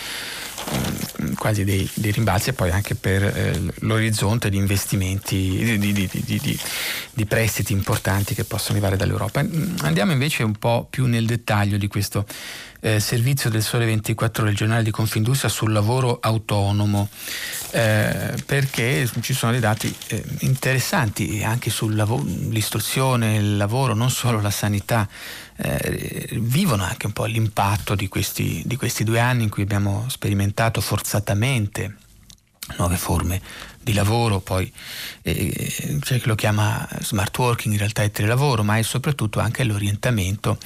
um, quasi dei, dei rimbalzi, e poi anche per eh, l'orizzonte di investimenti, di, di, di, di, di prestiti importanti che possono arrivare dall'Europa. Andiamo invece un po' più nel dettaglio di questo eh, servizio del Sole ventiquattro Ore, il giornale di Confindustria, sul lavoro autonomo, eh, perché ci sono dei dati eh, interessanti anche sull'istruzione, il lavoro, non solo la sanità. Eh, vivono anche un po' l'impatto di questi, di questi due anni in cui abbiamo sperimentato forzatamente nuove forme di lavoro. Poi eh, c'è chi lo chiama smart working, in realtà è telelavoro, ma è soprattutto anche l'orientamento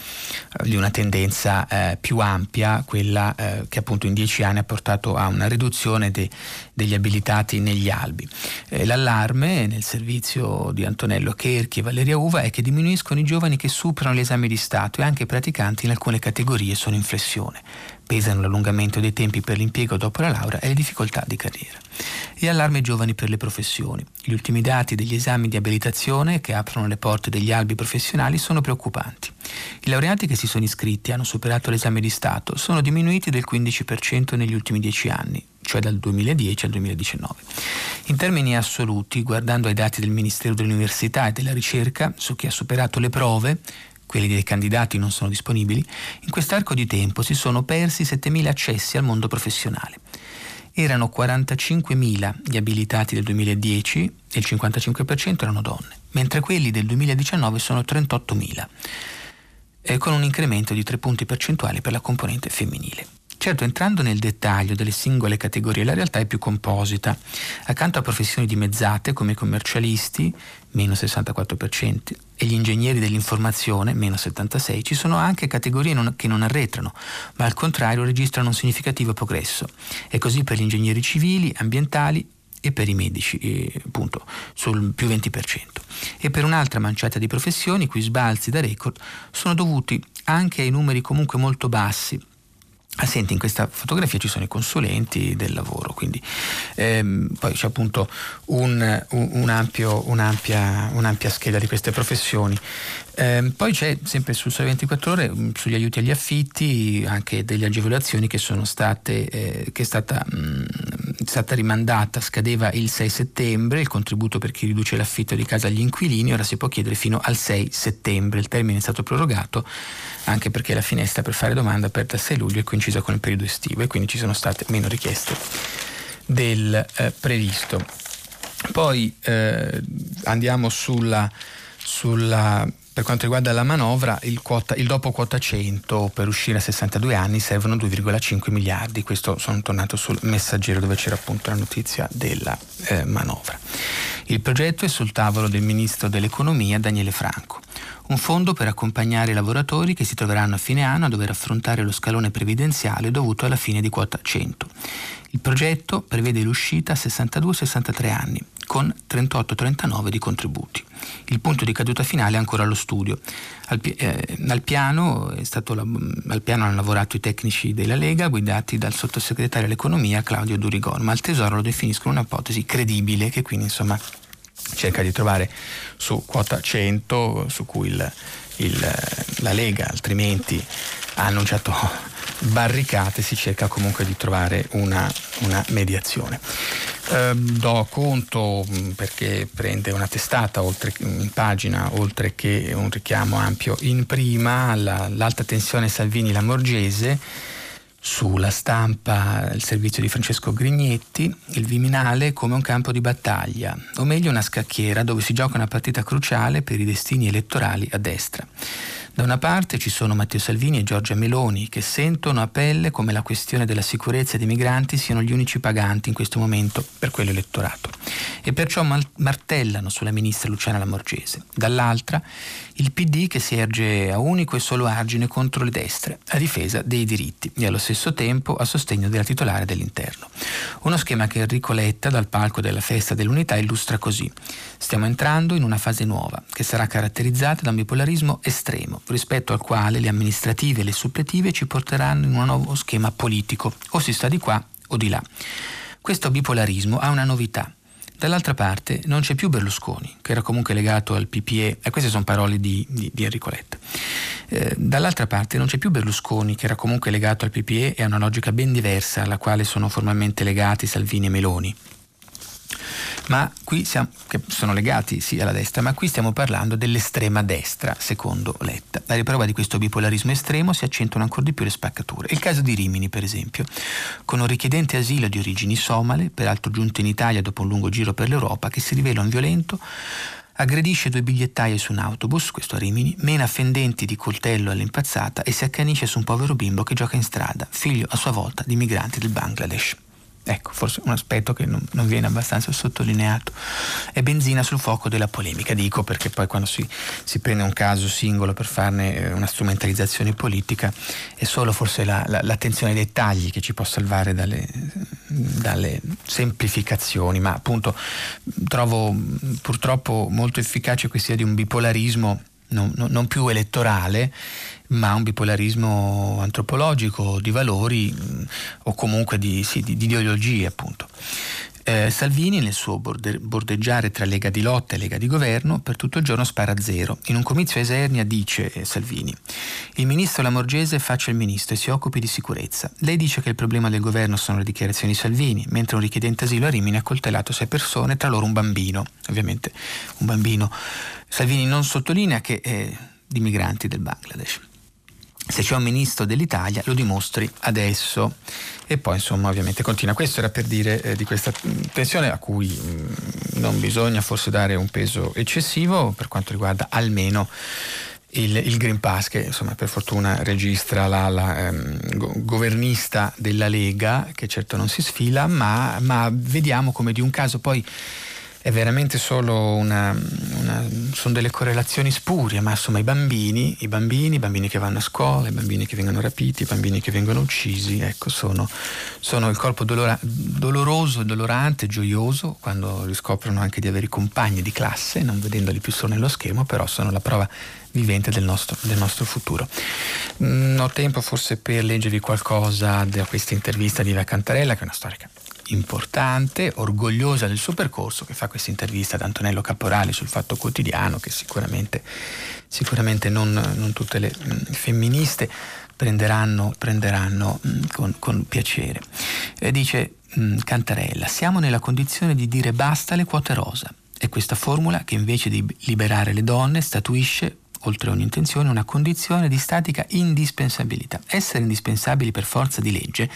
di una tendenza eh, più ampia, quella eh, che appunto in dieci anni ha portato a una riduzione de, degli abilitati negli albi. Eh, l'allarme nel servizio di Antonello Cherchi e Valeria Uva è che diminuiscono i giovani che superano gli esami di Stato, e anche i praticanti in alcune categorie sono in flessione. pesano l'allungamento dei tempi per l'impiego dopo la laurea e le difficoltà di carriera. E allarme giovani per le professioni. Gli ultimi dati degli esami di abilitazione che aprono le porte degli albi professionali sono preoccupanti. I laureati che si sono iscritti e hanno superato l'esame di Stato sono diminuiti del quindici per cento negli ultimi dieci anni, cioè dal duemiladieci al duemiladiciannove. In termini assoluti, guardando ai dati del Ministero dell'Università e della Ricerca su chi ha superato le prove, quelli dei candidati non sono disponibili, in quest'arco di tempo si sono persi settemila accessi al mondo professionale. Erano quarantacinquemila gli abilitati del duemiladieci e il cinquantacinque per cento erano donne, mentre quelli del duemiladiciannove sono trentottomila, eh, con un incremento di tre punti percentuali per la componente femminile. Certo, entrando nel dettaglio delle singole categorie, la realtà è più composita. Accanto a professioni dimezzate come i commercialisti, meno sessantaquattro per cento, e gli ingegneri dell'informazione, meno settantasei per cento, ci sono anche categorie non, che non arretrano, ma al contrario registrano un significativo progresso. È così per gli ingegneri civili, ambientali e per i medici, eh, appunto, sul più venti per cento. E per un'altra manciata di professioni, i cui sbalzi da record sono dovuti anche ai numeri comunque molto bassi. Ah, senti, in questa fotografia ci sono i consulenti del lavoro, quindi ehm, poi c'è appunto un, un, un ampio, un'ampia, un'ampia scheda di queste professioni. Eh, poi c'è sempre sul Sole ventiquattro Ore sugli aiuti agli affitti anche delle agevolazioni che sono state eh, che è stata, mh, è stata rimandata, scadeva il sei settembre il contributo per chi riduce l'affitto di casa agli inquilini, ora si può chiedere fino al sei settembre, il termine è stato prorogato anche perché la finestra per fare domanda è aperta a sei luglio e coincisa con il periodo estivo e quindi ci sono state meno richieste del eh, previsto. Poi eh, andiamo sulla sulla per quanto riguarda la manovra, il, quota, il dopo quota cento per uscire a sessantadue anni servono due virgola cinque miliardi. Questo sono tornato sul Messaggero dove c'era appunto la notizia della eh, manovra. Il progetto è sul tavolo del ministro dell'economia Daniele Franco. Un fondo per accompagnare i lavoratori che si troveranno a fine anno a dover affrontare lo scalone previdenziale dovuto alla fine di quota cento. Il progetto prevede l'uscita a sessantadue sessantatré anni, con trentotto trentanove di contributi. Il punto di caduta finale è ancora allo studio. Al, eh, al, piano è stato, al piano hanno lavorato i tecnici della Lega, guidati dal sottosegretario all'economia Claudio Durigon, ma al Tesoro lo definiscono un'ipotesi credibile che quindi insomma cerca di trovare su quota cento, su cui il, il, la Lega altrimenti ha annunciato barricate, si cerca comunque di trovare una, una mediazione. Eh, do conto perché prende una testata oltre, in pagina, oltre che un richiamo ampio in prima, la, l'alta tensione Salvini-Lamorgese. Sulla Stampa il servizio di Francesco Grignetti, il Viminale come un campo di battaglia, o meglio una scacchiera dove si gioca una partita cruciale per i destini elettorali a destra. Da una parte ci sono Matteo Salvini e Giorgia Meloni che sentono a pelle come la questione della sicurezza dei migranti siano gli unici paganti in questo momento per quello elettorato e perciò mal- martellano sulla ministra Luciana Lamorgese. Dall'altra il P D che si erge a unico e solo argine contro le destre a difesa dei diritti e allo stesso stesso tempo a sostegno della titolare dell'Interno. Uno schema che Enrico Letta dal palco della Festa dell'Unità illustra così: stiamo entrando in una fase nuova che sarà caratterizzata da un bipolarismo estremo rispetto al quale le amministrative e le suppletive ci porteranno in un nuovo schema politico, o si sta di qua o di là. Questo bipolarismo ha una novità. Dall'altra parte non c'è più Berlusconi, che era comunque legato al P P E, e queste sono parole di, di, di Enrico Letta. Eh, dall'altra parte non c'è più Berlusconi, che era comunque legato al P P E e a una logica ben diversa alla quale sono formalmente legati Salvini e Meloni. Ma qui siamo, che sono legati sì alla destra, ma qui stiamo parlando dell'estrema destra, secondo Letta. La riprova di questo bipolarismo estremo si accentuano ancora di più le spaccature. Il caso di Rimini, per esempio, con un richiedente asilo di origini somale, peraltro giunto in Italia dopo un lungo giro per l'Europa, che si rivela un violento, aggredisce due bigliettaie su un autobus, questo a Rimini, mena fendenti di coltello all'impazzata e si accanisce su un povero bimbo che gioca in strada, figlio a sua volta di migranti del Bangladesh. Ecco, forse un aspetto che non, non viene abbastanza sottolineato. È benzina sul fuoco della polemica, dico, perché poi quando si, si prende un caso singolo per farne una strumentalizzazione politica è solo forse la, la, l'attenzione ai dettagli che ci può salvare dalle, dalle semplificazioni, ma appunto trovo purtroppo molto efficace questa idea di un bipolarismo non, non più elettorale, ma un bipolarismo antropologico, di valori o comunque di, sì, di, di ideologie, appunto. Eh, Salvini, nel suo borde, bordeggiare tra Lega di lotta e Lega di governo, per tutto il giorno spara a zero. In un comizio a Esernia dice eh, Salvini: il ministro Lamorgese faccia il ministro e si occupi di sicurezza. Lei dice che il problema del governo sono le dichiarazioni di Salvini, mentre un richiedente asilo a Rimini ha accoltellato sei persone, tra loro un bambino. Ovviamente un bambino. Salvini non sottolinea che eh, di migranti del Bangladesh. Se c'è un ministro dell'Italia lo dimostri adesso. E poi insomma ovviamente continua. Questo era per dire eh, di questa tensione a cui mh, non bisogna forse dare un peso eccessivo per quanto riguarda almeno il, il Green Pass, che insomma per fortuna registra la, la ehm, go- governista della Lega, che certo non si sfila, ma, ma vediamo come di un caso poi è veramente solo una, una sono delle correlazioni spurie, ma insomma i bambini, i bambini, i bambini che vanno a scuola, i bambini che vengono rapiti, i bambini che vengono uccisi, ecco, sono, sono il corpo dolora, doloroso, dolorante, gioioso, quando riscoprono anche di avere i compagni di classe, non vedendoli più solo nello schermo, però sono la prova vivente del nostro, del nostro futuro. Non ho tempo forse per leggervi qualcosa da questa intervista di Eva Cantarella, che è una storica importante, orgogliosa del suo percorso, che fa questa intervista ad Antonello Caporali sul Fatto Quotidiano, che sicuramente, sicuramente non, non tutte le mh, femministe prenderanno, prenderanno mh, con, con piacere. E dice mh, Cantarella: siamo nella condizione di dire basta alle quote rosa. È questa formula che invece di liberare le donne statuisce, oltre ogni intenzione, una condizione di statica indispensabilità. Essere indispensabili per forza di legge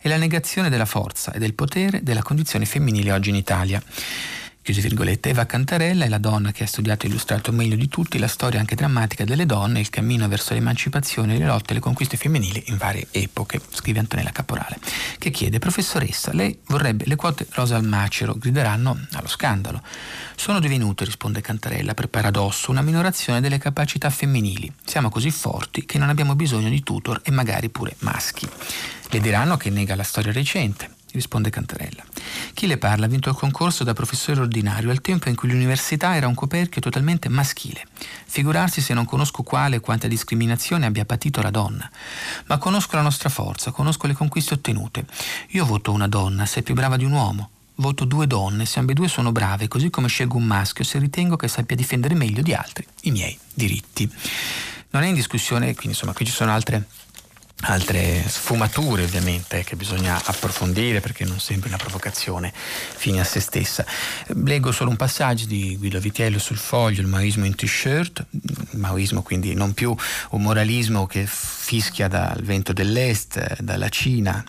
è la negazione della forza e del potere della condizione femminile oggi in Italia. Chiuse virgolette. Eva Cantarella è la donna che ha studiato e illustrato meglio di tutti la storia anche drammatica delle donne, il cammino verso l'emancipazione, le lotte e le conquiste femminili in varie epoche, scrive Antonella Caporale, che chiede: professoressa, lei vorrebbe le quote rosa al macero, grideranno allo scandalo. Sono divenute, risponde Cantarella, per paradosso, una minorazione delle capacità femminili. Siamo così forti che non abbiamo bisogno di tutor e magari pure maschi. Le diranno che nega la storia recente, risponde Cantarella. Chi le parla ha vinto il concorso da professore ordinario al tempo in cui l'università era un coperchio totalmente maschile. Figurarsi se non conosco quale e quanta discriminazione abbia patito la donna. Ma conosco la nostra forza, conosco le conquiste ottenute. Io voto una donna se è più brava di un uomo. Voto due donne se ambedue sono brave, così come scelgo un maschio se ritengo che sappia difendere meglio di altri i miei diritti. Non è in discussione, quindi insomma qui ci sono altre altre sfumature ovviamente che bisogna approfondire, perché non sempre una provocazione fine a se stessa. Leggo solo un passaggio di Guido Vitiello sul Foglio: il maoismo in t-shirt, maoismo quindi non più un moralismo che fischia dal vento dell'est, dalla Cina,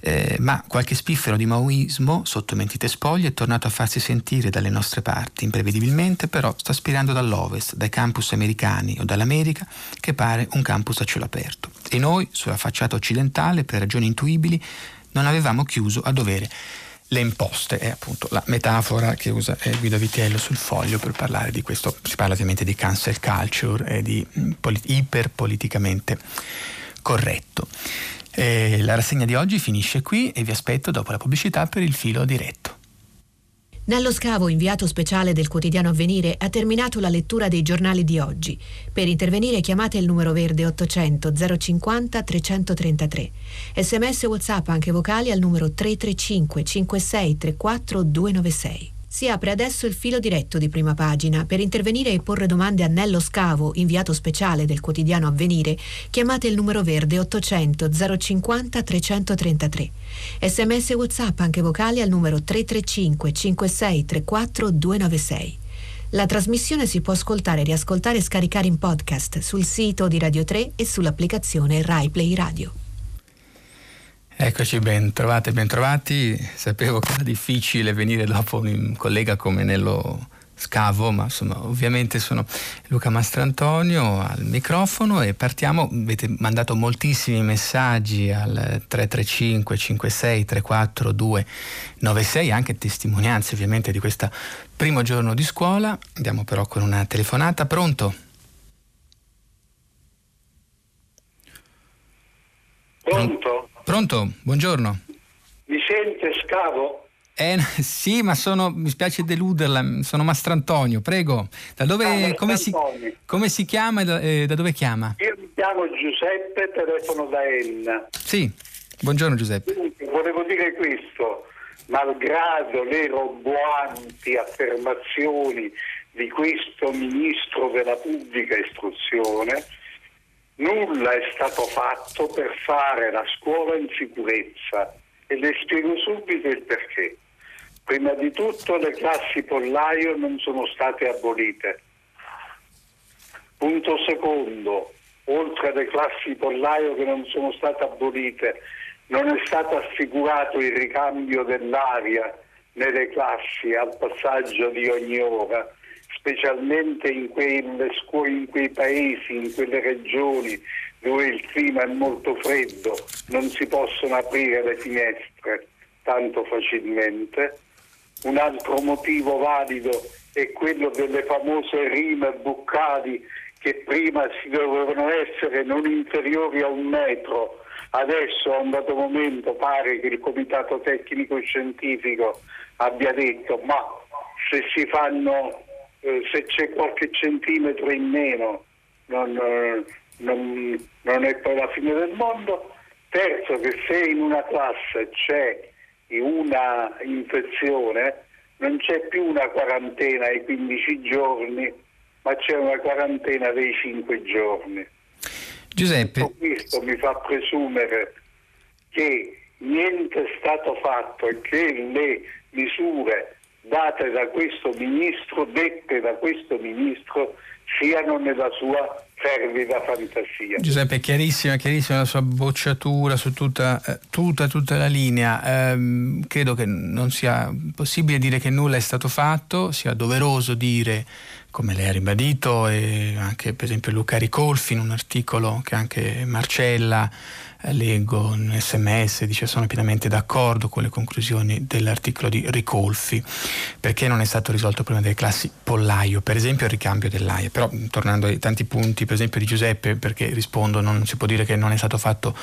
eh, ma qualche spiffero di maoismo sotto mentite spoglie è tornato a farsi sentire dalle nostre parti, imprevedibilmente però sta spirando dall'ovest, dai campus americani o dall'America, che pare un campus a cielo aperto, e noi sulla facciata occidentale, per ragioni intuibili, non avevamo chiuso a dovere le imposte. È appunto la metafora che usa Guido Vitiello sul Foglio per parlare di questo. Si parla ovviamente di cancel culture e di polit- iperpoliticamente corretto. E la rassegna di oggi finisce qui e vi aspetto dopo la pubblicità per il filo diretto. Nello Scavo, inviato speciale del quotidiano Avvenire, ha terminato la lettura dei giornali di oggi. Per intervenire chiamate il numero verde ottocento zero cinquanta trecentotrentatré. Sms WhatsApp anche vocali al numero tre tre cinque cinque sei tre quattro due nove sei. Si apre adesso il filo diretto di Prima Pagina. Per intervenire e porre domande a Nello Scavo, inviato speciale del quotidiano Avvenire, chiamate il numero verde ottocento zero cinquanta trecentotrentatré. Sms WhatsApp anche vocali al numero tre tre cinque cinque sei tre quattro due nove sei. La trasmissione si può ascoltare, riascoltare e scaricare in podcast sul sito di Radio tre e sull'applicazione Rai Play Radio. Eccoci, ben trovate, ben trovati. Sapevo che era difficile venire dopo un collega come Nello Scavo, ma insomma ovviamente sono Luca Mastrantonio al microfono e partiamo. Avete mandato moltissimi messaggi al tre tre cinque cinque sei tre quattro due nove sei, anche testimonianze ovviamente di questo primo giorno di scuola. Andiamo però con una telefonata. Pronto? Pronto? Pronto, buongiorno. Vicente Scavo. Eh, sì, ma sono, mi spiace deluderla, sono Mastrantonio, prego. Da dove, ah, come, si, come si chiama e da, eh, da dove chiama? Io mi chiamo Giuseppe, telefono da Enna. Sì, buongiorno Giuseppe. Dunque, volevo dire questo, malgrado le roboanti affermazioni di questo ministro della pubblica istruzione, nulla è stato fatto per fare la scuola in sicurezza e le spiego subito il perché. Prima di tutto le classi pollaio non sono state abolite. Punto secondo, oltre alle classi pollaio che non sono state abolite, non è stato assicurato il ricambio dell'aria nelle classi al passaggio di ogni ora, specialmente in quelle scuole, in quei paesi, in quelle regioni dove il clima è molto freddo, non si possono aprire le finestre tanto facilmente. Un altro motivo valido è quello delle famose rime buccali che prima si dovevano essere non inferiori a un metro. Adesso a un dato momento pare che il Comitato Tecnico Scientifico abbia detto ma se si fanno, eh, se c'è qualche centimetro in meno non, eh, non, non è poi la fine del mondo. Terzo, che se in una classe c'è una infezione non c'è più una quarantena ai quindici giorni, ma c'è una quarantena dei cinque giorni. Giuseppe, tutto questo mi fa presumere che niente è stato fatto e che le misure date da questo ministro, dette da questo ministro, siano nella sua fervida fantasia. Giuseppe, è chiarissima, chiarissima la sua bocciatura su tutta, tutta, tutta la linea. Ehm, credo che non sia possibile dire che nulla è stato fatto, sia doveroso dire, come lei ha ribadito, e anche per esempio Luca Ricolfi in un articolo che anche Marcella, leggo un sms, dice sono pienamente d'accordo con le conclusioni dell'articolo di Ricolfi, perché non è stato risolto il problema delle classi pollaio, per esempio il ricambio dell'aia. Però tornando ai tanti punti per esempio di Giuseppe, perché rispondo, non si può dire che non è stato fatto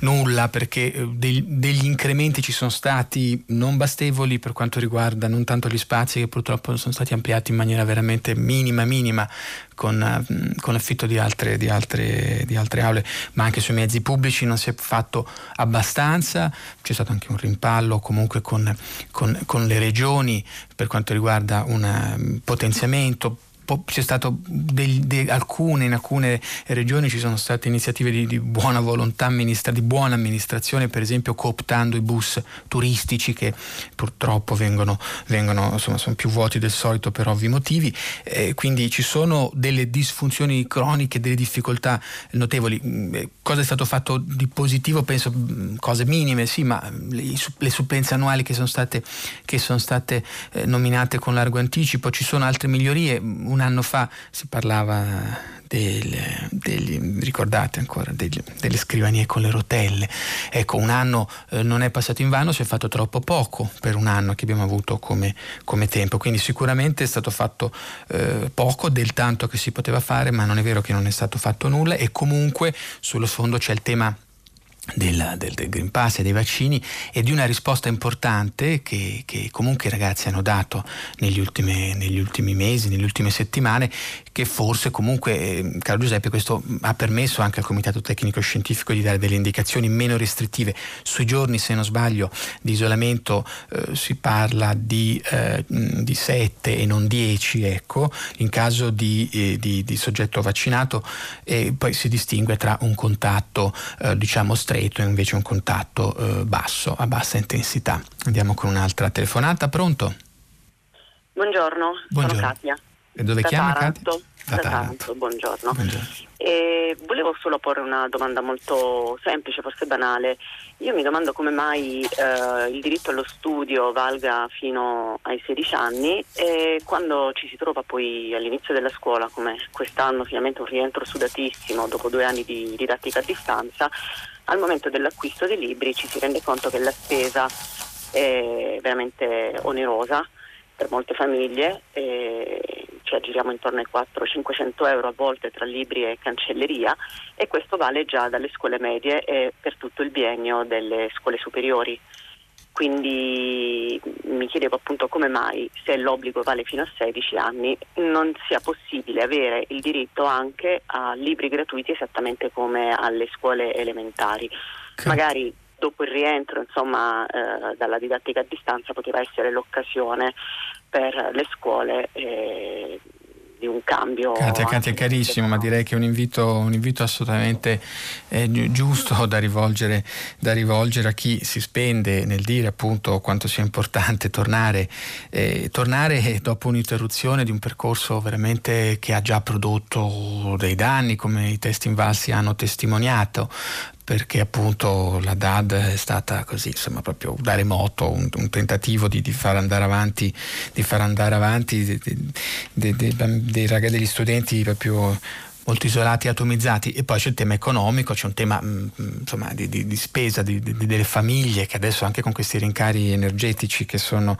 nulla, perché dei, degli incrementi ci sono stati non bastevoli per quanto riguarda non tanto gli spazi, che purtroppo sono stati ampliati in maniera veramente minima minima con, con l'affitto di altre, di, altre, di altre aule, ma anche sui mezzi pubblici non si è fatto abbastanza. C'è stato anche un rimpallo comunque con, con, con le regioni per quanto riguarda un potenziamento. C'è stato del, de, alcune in alcune regioni ci sono state iniziative di, di buona volontà amministra, di buona amministrazione, per esempio cooptando i bus turistici che purtroppo vengono, vengono insomma, sono più vuoti del solito per ovvi motivi, eh, quindi ci sono delle disfunzioni croniche, delle difficoltà notevoli. Cosa è stato fatto di positivo? Penso cose minime, sì, ma le, le supplenze annuali che sono state, che sono state eh, nominate con largo anticipo. Ci sono altre migliorie. Una Un anno fa si parlava degli, degli, ricordate ancora, degli, delle scrivanie con le rotelle. Ecco, un anno eh, non è passato in vano, si è fatto troppo poco per un anno che abbiamo avuto come, come tempo, quindi sicuramente è stato fatto eh, poco del tanto che si poteva fare, ma non è vero che non è stato fatto nulla. E comunque sullo sfondo c'è il tema Del, del, del Green Pass e dei vaccini e di una risposta importante che, che comunque i ragazzi hanno dato negli ultimi, negli ultimi mesi, nelle ultime settimane, che forse comunque, eh, caro Giuseppe, questo ha permesso anche al Comitato Tecnico Scientifico di dare delle indicazioni meno restrittive sui giorni, se non sbaglio, di isolamento. Eh, si parla di, eh, di sette e non dieci, ecco, in caso di, eh, di, di soggetto vaccinato, e poi si distingue tra un contatto eh, diciamo stretto e invece un contatto eh, basso, a bassa intensità. Andiamo con un'altra telefonata. Pronto? Buongiorno, buongiorno. Sono Katia. E dove da chiama Taranto. Katia? Da, da Taranto. Taranto, buongiorno. buongiorno. Eh, volevo solo porre una domanda molto semplice, forse banale. Io mi domando come mai eh, il diritto allo studio valga fino ai sedici anni e quando ci si trova poi all'inizio della scuola, come quest'anno finalmente un rientro sudatissimo dopo due anni di didattica a distanza, al momento dell'acquisto dei libri ci si rende conto che la spesa è veramente onerosa per molte famiglie, eh, ci aggiriamo intorno ai quattrocento cinquecento euro a volte tra libri e cancelleria, e questo vale già dalle scuole medie e per tutto il biennio delle scuole superiori. Quindi mi chiedevo appunto come mai, se l'obbligo vale fino a sedici anni, non sia possibile avere il diritto anche a libri gratuiti esattamente come alle scuole elementari. Okay. Magari dopo il rientro, insomma, eh, dalla didattica a distanza poteva essere l'occasione per le scuole eh, di un cambio. Katia, Katia carissimo, ma direi che è un invito, un invito assolutamente eh, giusto da rivolgere, da rivolgere a chi si spende nel dire appunto quanto sia importante tornare, eh, tornare dopo un'interruzione di un percorso veramente che ha già prodotto dei danni, come i testi invalsi hanno testimoniato, perché appunto la D A D è stata così, insomma, proprio da remoto, un, un tentativo di, di far andare avanti, di far andare avanti de, de, de, de, de, de, degli studenti proprio molto isolati e atomizzati. E poi c'è il tema economico, c'è un tema mh, insomma di, di, di spesa di, di, delle famiglie, che adesso anche con questi rincari energetici che sono,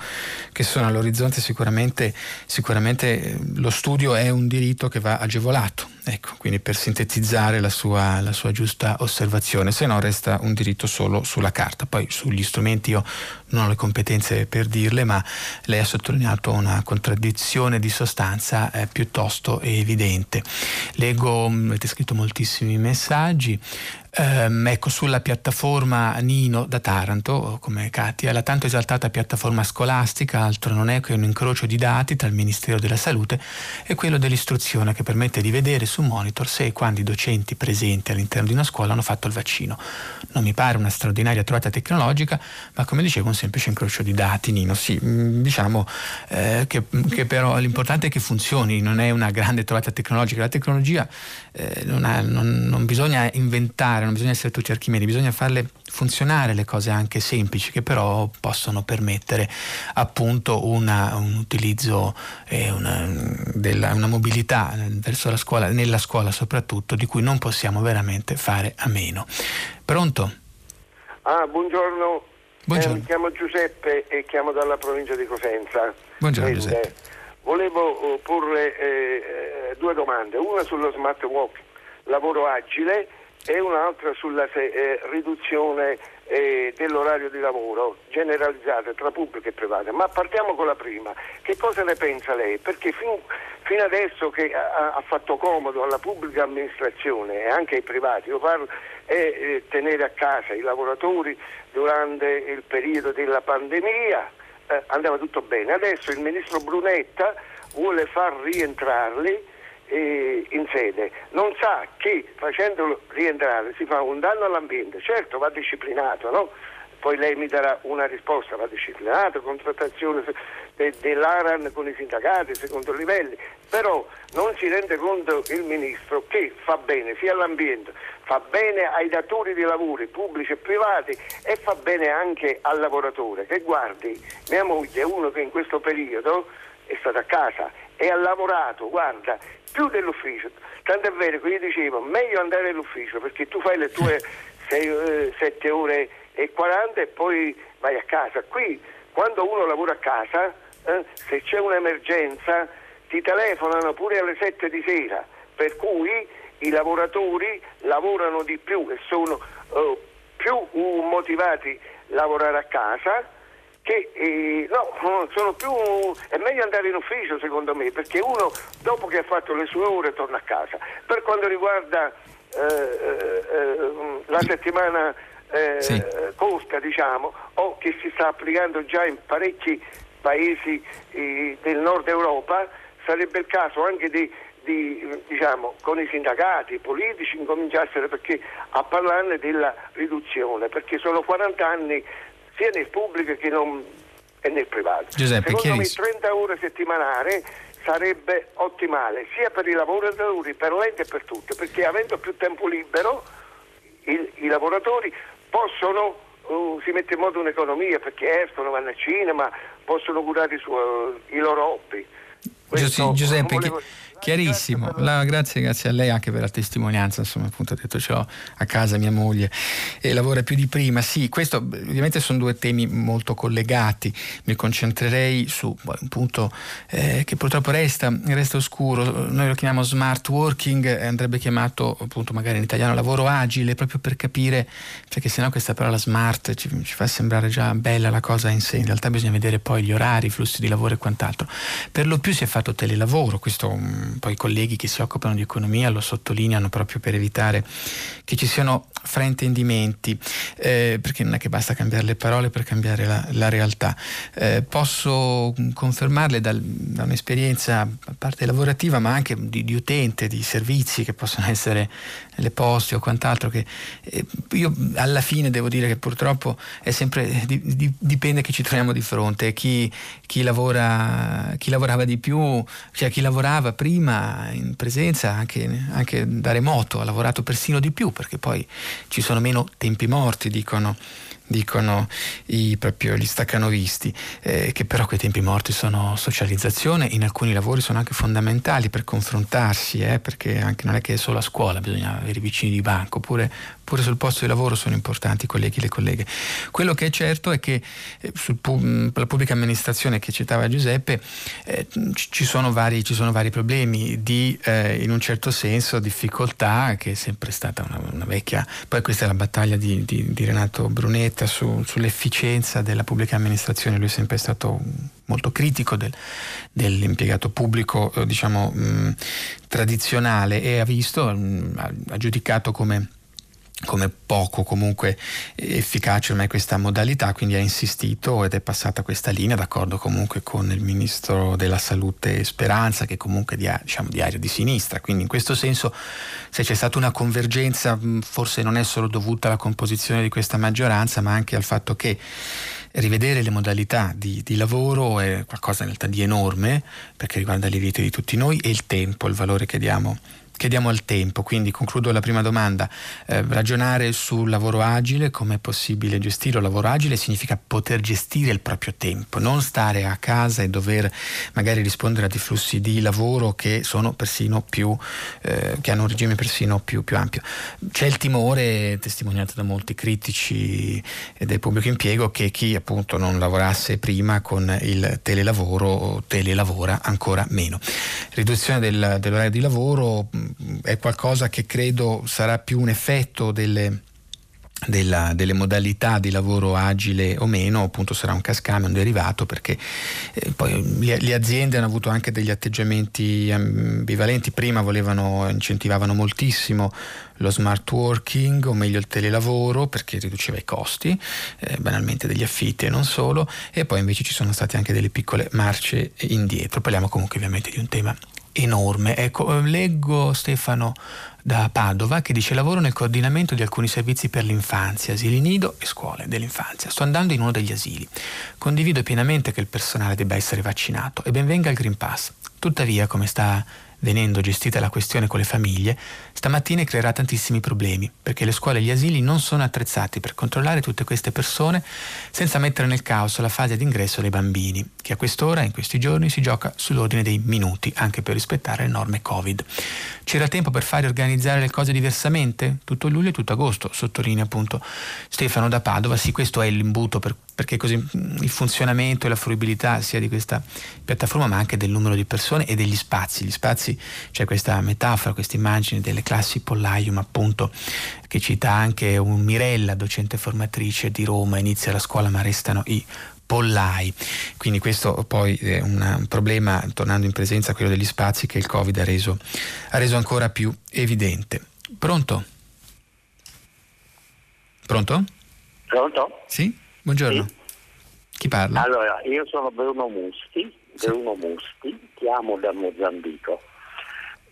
che sono all'orizzonte, sicuramente, sicuramente lo studio è un diritto che va agevolato, ecco, quindi per sintetizzare la sua, la sua giusta osservazione, se no resta un diritto solo sulla carta. Poi sugli strumenti io non ho le competenze per dirle, ma lei ha sottolineato una contraddizione di sostanza eh, piuttosto evidente. Leggo, avete scritto moltissimi messaggi. Um, ecco, sulla piattaforma Nino da Taranto, come Katia, la tanto esaltata piattaforma scolastica altro non è che un incrocio di dati tra il Ministero della Salute e quello dell'istruzione, che permette di vedere su monitor se e quando i docenti presenti all'interno di una scuola hanno fatto il vaccino. Non mi pare una straordinaria trovata tecnologica, ma come dicevo un semplice incrocio di dati. Nino, sì, diciamo eh, che, che però l'importante è che funzioni, non è una grande trovata tecnologica. La tecnologia eh, non, ha, non, non bisogna inventare, non bisogna essere tutti archimedi, bisogna farle funzionare le cose anche semplici, che però possono permettere appunto una, un utilizzo eh, una, della, una mobilità verso la scuola, nella scuola soprattutto, di cui non possiamo veramente fare a meno. Pronto? Ah, buongiorno, buongiorno. Eh, mi chiamo Giuseppe e chiamo dalla provincia di Cosenza. Buongiorno. Quindi, Giuseppe, volevo porre eh, due domande, una sullo smart work, lavoro agile, e un'altra sulla eh, riduzione eh, dell'orario di lavoro generalizzata tra pubblico e privato. Ma partiamo con la prima. Che cosa ne pensa lei? Perché fin, fino adesso che ha, ha fatto comodo alla pubblica amministrazione e anche ai privati, io parlo, è eh, tenere a casa i lavoratori durante il periodo della pandemia, eh, andava tutto bene. Adesso il ministro Brunetta vuole far rientrarli in sede, non sa che facendolo rientrare si fa un danno all'ambiente. Certo, va disciplinato, no? Poi lei mi darà una risposta, va disciplinato, contrattazione de- dell'Aran con i sindacati, secondo livelli, però non si rende conto il ministro che fa bene sia all'ambiente, fa bene ai datori di lavori pubblici e privati e fa bene anche al lavoratore. Che guardi, mia moglie è uno che in questo periodo è stato a casa e ha lavorato, guarda, più dell'ufficio, tanto è vero che io dicevo meglio andare all'ufficio perché tu fai le tue sette ore e quaranta e poi vai a casa. Qui quando uno lavora a casa eh, se c'è un'emergenza ti telefonano pure alle sette di sera, per cui i lavoratori lavorano di più e sono eh, più motivati a lavorare a casa. Che eh, no, sono più è meglio andare in ufficio secondo me, perché uno dopo che ha fatto le sue ore torna a casa. Per quanto riguarda eh, eh, la settimana eh, sì. corta, diciamo, o che si sta applicando già in parecchi paesi eh, del nord Europa, sarebbe il caso anche di, di diciamo con i sindacati, i politici incominciassero perché a parlarne della riduzione, perché sono quaranta anni sia nel pubblico che non è nel privato. Giuseppe, secondo me trenta ore settimanali sarebbe ottimale sia per i lavoratori, per l'ente e per tutti, perché avendo più tempo libero il, i lavoratori possono uh, si mette in moto un'economia, perché escono, vanno al cinema, possono curare i, suoi, i loro hobby. Questo Giuseppe, volevo... Chiarissimo, la, grazie, grazie a lei anche per la testimonianza, insomma, appunto, ha detto ciò a casa mia moglie e lavora più di prima. Sì, questo ovviamente sono due temi molto collegati, mi concentrerei su un punto eh, che purtroppo resta, resta oscuro, noi lo chiamiamo smart working, andrebbe chiamato appunto magari in italiano lavoro agile, proprio per capire, perché sennò questa parola smart ci, ci fa sembrare già bella la cosa in sé, in realtà bisogna vedere poi gli orari, i flussi di lavoro e quant'altro. Per lo più si è fatto telelavoro, questo poi i colleghi che si occupano di economia lo sottolineano proprio per evitare che ci siano fraintendimenti, eh, perché non è che basta cambiare le parole per cambiare la, la realtà. Eh, posso confermarle dal, da un'esperienza a parte lavorativa ma anche di, di utente, di servizi che possono essere le poste o quant'altro, che eh, io alla fine devo dire che purtroppo è sempre di, di, dipende che ci troviamo di fronte, chi, chi lavora, chi lavorava di più, cioè chi lavorava prima in presenza anche, anche da remoto ha lavorato persino di più, perché poi ci sono meno tempi morti, dicono dicono i, proprio gli staccanovisti, eh, che però quei tempi morti sono socializzazione, in alcuni lavori sono anche fondamentali per confrontarsi, eh, perché anche non è che solo a scuola bisogna avere i vicini di banco, pure, pure sul posto di lavoro sono importanti i colleghi e le colleghe. Quello che è certo è che eh, sulla pubblica amministrazione che citava Giuseppe eh, ci sono vari, ci sono vari problemi di eh, in un certo senso difficoltà, che è sempre stata una, una vecchia, poi questa è la battaglia di, di, di Renato Brunetti Su, sull'efficienza della pubblica amministrazione. Lui è sempre stato molto critico del, dell'impiegato pubblico diciamo mh, tradizionale, e ha visto, mh, ha giudicato come come poco comunque efficace ormai questa modalità, quindi ha insistito ed è passata questa linea, d'accordo comunque con il ministro della salute Speranza, che comunque dia, diciamo di aria di sinistra, quindi in questo senso se c'è stata una convergenza forse non è solo dovuta alla composizione di questa maggioranza, ma anche al fatto che rivedere le modalità di, di lavoro è qualcosa in realtà di enorme, perché riguarda le vite di tutti noi e il tempo, il valore che diamo che diamo al tempo. Quindi concludo la prima domanda, eh, ragionare sul lavoro agile, come è possibile gestire il lavoro agile, significa poter gestire il proprio tempo, non stare a casa e dover magari rispondere a dei flussi di lavoro che sono persino più eh, che hanno un regime persino più, più ampio. C'è il timore, testimoniato da molti critici del pubblico impiego, che chi appunto non lavorasse prima con il telelavoro telelavora ancora meno. Riduzione del, dell'orario di lavoro è qualcosa che credo sarà più un effetto delle, della, delle modalità di lavoro agile o meno, appunto sarà un cascame, un derivato, perché eh, poi le, le aziende hanno avuto anche degli atteggiamenti ambivalenti, prima volevano, incentivavano moltissimo lo smart working, o meglio il telelavoro, perché riduceva i costi eh, banalmente degli affitti e non solo, e poi invece ci sono state anche delle piccole marce indietro. Parliamo comunque ovviamente di un tema enorme. Ecco, leggo Stefano da Padova che dice: lavoro nel coordinamento di alcuni servizi per l'infanzia, asili nido e scuole dell'infanzia, sto andando in uno degli asili, condivido pienamente che il personale debba essere vaccinato e ben venga il Green Pass, tuttavia come sta venendo gestita la questione con le famiglie stamattina creerà tantissimi problemi, perché le scuole e gli asili non sono attrezzati per controllare tutte queste persone senza mettere nel caos la fase d'ingresso dei bambini, che a quest'ora in questi giorni si gioca sull'ordine dei minuti, anche per rispettare le norme Covid. C'era tempo per fare e organizzare le cose diversamente? Tutto luglio e tutto agosto, sottolinea appunto Stefano da Padova. Sì, questo è l'imbuto per perché così il funzionamento e la fruibilità sia di questa piattaforma ma anche del numero di persone e degli spazi. Gli spazi, c'è questa metafora, questa immagine delle classi pollaium appunto, che cita anche un Mirella, docente formatrice di Roma, inizia la scuola ma restano i pollai. Quindi questo poi è una, un problema, tornando in presenza, quello degli spazi, che il Covid ha reso, ha reso ancora più evidente. Pronto? Pronto? Pronto? Sì? Buongiorno, sì. Chi parla? Allora, io sono Bruno Musti, Bruno sì. Musti, chiamo da Mozambico.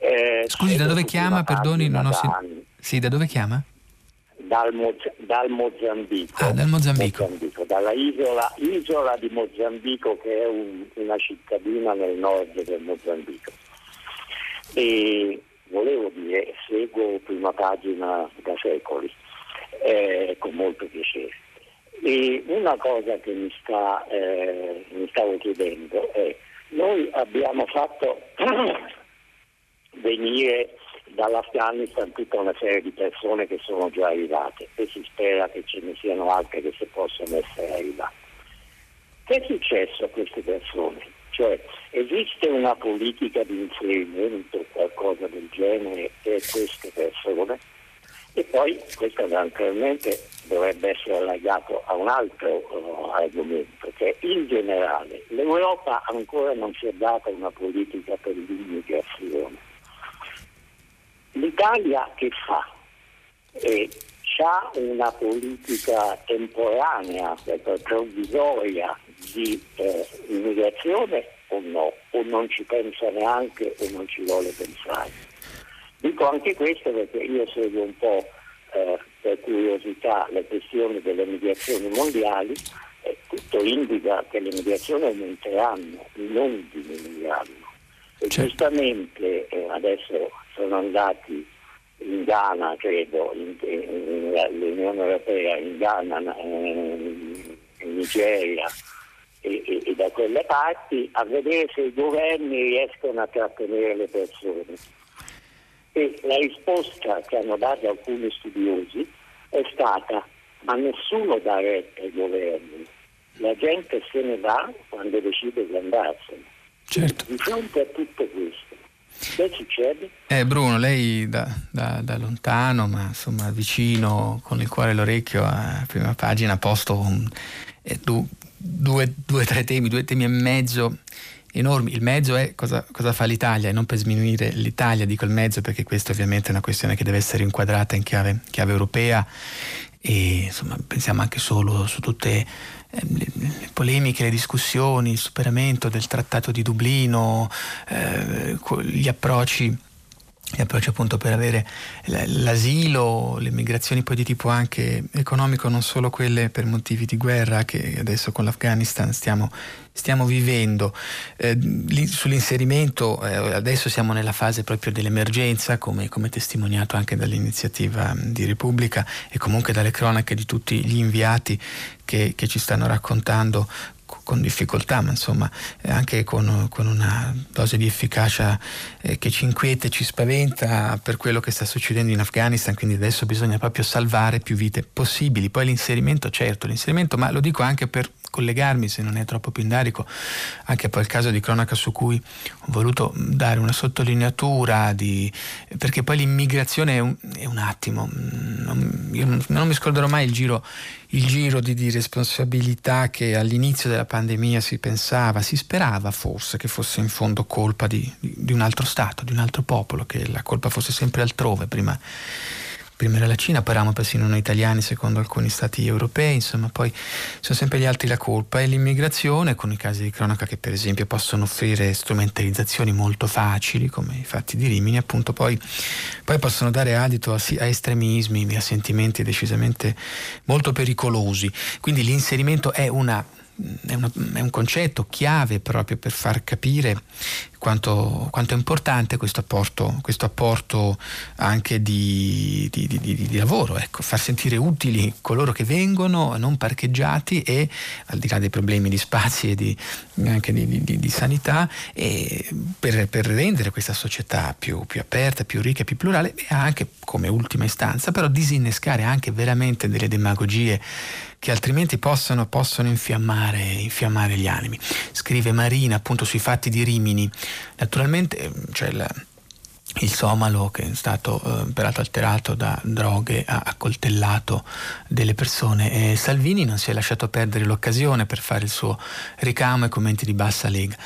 Eh, Scusi, da dove chiama? Perdoni, non ho sentito. Sì, da dove chiama? Dal, Mo- dal Mozambico. Ah, dal Mozambico. Mozambico, dalla isola, isola di Mozambico, che è un, una cittadina nel nord del Mozambico. E volevo dire, seguo Prima Pagina da secoli, eh, con molto piacere. E una cosa che mi sta eh, mi stavo chiedendo è: noi abbiamo fatto venire dall'Afghanistan tutta una serie di persone che sono già arrivate e si spera che ce ne siano altre che si possono essere arrivate. Che è successo a queste persone? Cioè, esiste una politica di inserimento, qualcosa del genere, per queste persone? E poi, questo naturalmente dovrebbe essere allegato a un altro uh, argomento, che in generale l'Europa ancora non si è data una politica per l'immigrazione. L'Italia che fa? Eh, c'ha una politica temporanea, provvisoria di eh, immigrazione o no? O non ci pensa neanche o non ci vuole pensare? Dico anche questo perché io seguo un po' eh, per curiosità le questioni delle migrazioni mondiali e tutto indica che le migrazioni aumenteranno, non diminuiranno. E certo. Giustamente eh, adesso sono andati in Ghana, credo, in, in, in, l'Unione Europea, in Ghana, in, in Nigeria e, e, e da quelle parti a vedere se i governi riescono a trattenere le persone. E la risposta che hanno dato alcuni studiosi è stata: ma nessuno dà retta ai governi, la gente se ne va quando decide di andarsene. Certo. Di fronte a tutto questo, che succede? Eh Bruno, lei da, da, da lontano, ma insomma vicino, con il cuore e l'orecchio, a prima pagina ha posto un, eh, du, due, due tre temi, due temi e mezzo enormi. Il mezzo è cosa, cosa fa l'Italia, e non per sminuire l'Italia dico il mezzo, perché questa ovviamente è una questione che deve essere inquadrata in chiave, chiave europea, e insomma pensiamo anche solo su tutte eh, le, le polemiche, le discussioni, il superamento del Trattato di Dublino, eh, gli approcci gli approcci appunto per avere l'asilo, le migrazioni poi di tipo anche economico, non solo quelle per motivi di guerra che adesso con l'Afghanistan stiamo, stiamo vivendo. Eh, lì, sull'inserimento eh, adesso siamo nella fase proprio dell'emergenza, come, come testimoniato anche dall'iniziativa di Repubblica e comunque dalle cronache di tutti gli inviati che, che ci stanno raccontando con difficoltà, ma insomma anche con, con una dose di efficacia eh, che ci inquieta e ci spaventa per quello che sta succedendo in Afghanistan. Quindi adesso bisogna proprio salvare più vite possibili. Poi l'inserimento, certo, l'inserimento, ma lo dico anche per collegarmi, se non è troppo pindarico, anche poi il caso di cronaca su cui ho voluto dare una sottolineatura di, perché poi l'immigrazione è un, è un attimo, non, io non mi scorderò mai il giro il giro di, di responsabilità che all'inizio della pandemia si pensava, si sperava forse che fosse in fondo colpa di, di un altro Stato, di un altro popolo, che la colpa fosse sempre altrove. Prima Prima era la Cina, poi eravamo persino noi italiani secondo alcuni stati europei, insomma poi sono sempre gli altri la colpa. E l'immigrazione, con i casi di cronaca che per esempio possono offrire strumentalizzazioni molto facili, come i fatti di Rimini appunto, poi, poi possono dare adito a, a estremismi, a sentimenti decisamente molto pericolosi. Quindi l'inserimento è una... È, una, è un concetto chiave proprio per far capire quanto, quanto è importante questo apporto, questo apporto anche di, di, di, di lavoro, ecco, far sentire utili coloro che vengono, non parcheggiati, e al di là dei problemi di spazi e di, anche di, di, di, di sanità, e per, per rendere questa società più, più aperta, più ricca, più plurale, e anche come ultima istanza però disinnescare anche veramente delle demagogie che altrimenti possono, possono infiammare, infiammare gli animi. Scrive Marina appunto sui fatti di Rimini. Naturalmente c'è il, il somalo che è stato eh, peraltro alterato da droghe, ha accoltellato delle persone, e Salvini non si è lasciato perdere l'occasione per fare il suo ricamo ai commenti di Bassa Lega.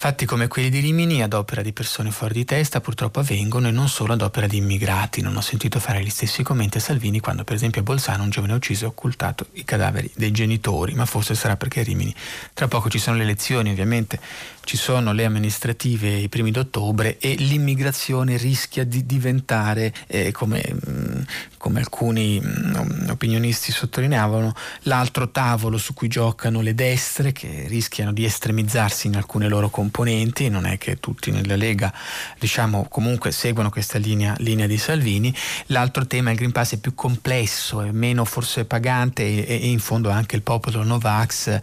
Fatti come quelli di Rimini ad opera di persone fuori di testa purtroppo avvengono, e non solo ad opera di immigrati. Non ho sentito fare gli stessi commenti a Salvini quando per esempio a Bolzano un giovane ucciso ha occultato i cadaveri dei genitori, ma forse sarà perché a Rimini tra poco ci sono le elezioni, ovviamente ci sono le amministrative i primi d'ottobre, e l'immigrazione rischia di diventare, eh, come, mh, come alcuni mh, opinionisti sottolineavano, l'altro tavolo su cui giocano le destre, che rischiano di estremizzarsi in alcune loro competenze. Non è che tutti nella Lega, diciamo, comunque seguono questa linea, linea di Salvini. L'altro tema, il Green Pass, è più complesso, è meno forse pagante, e, e in fondo anche il popolo Novax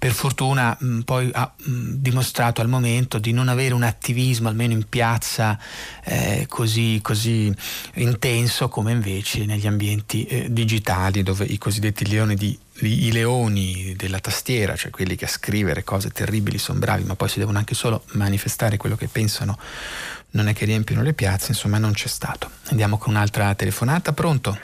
per fortuna mh, poi ha mh, dimostrato al momento di non avere un attivismo, almeno in piazza, eh, così, così intenso come invece negli ambienti eh, digitali, dove i cosiddetti leoni di i leoni della tastiera, cioè quelli che a scrivere cose terribili sono bravi, ma poi si devono anche solo manifestare quello che pensano, non è che riempiono le piazze, insomma non c'è stato. Andiamo con un'altra telefonata. Pronto?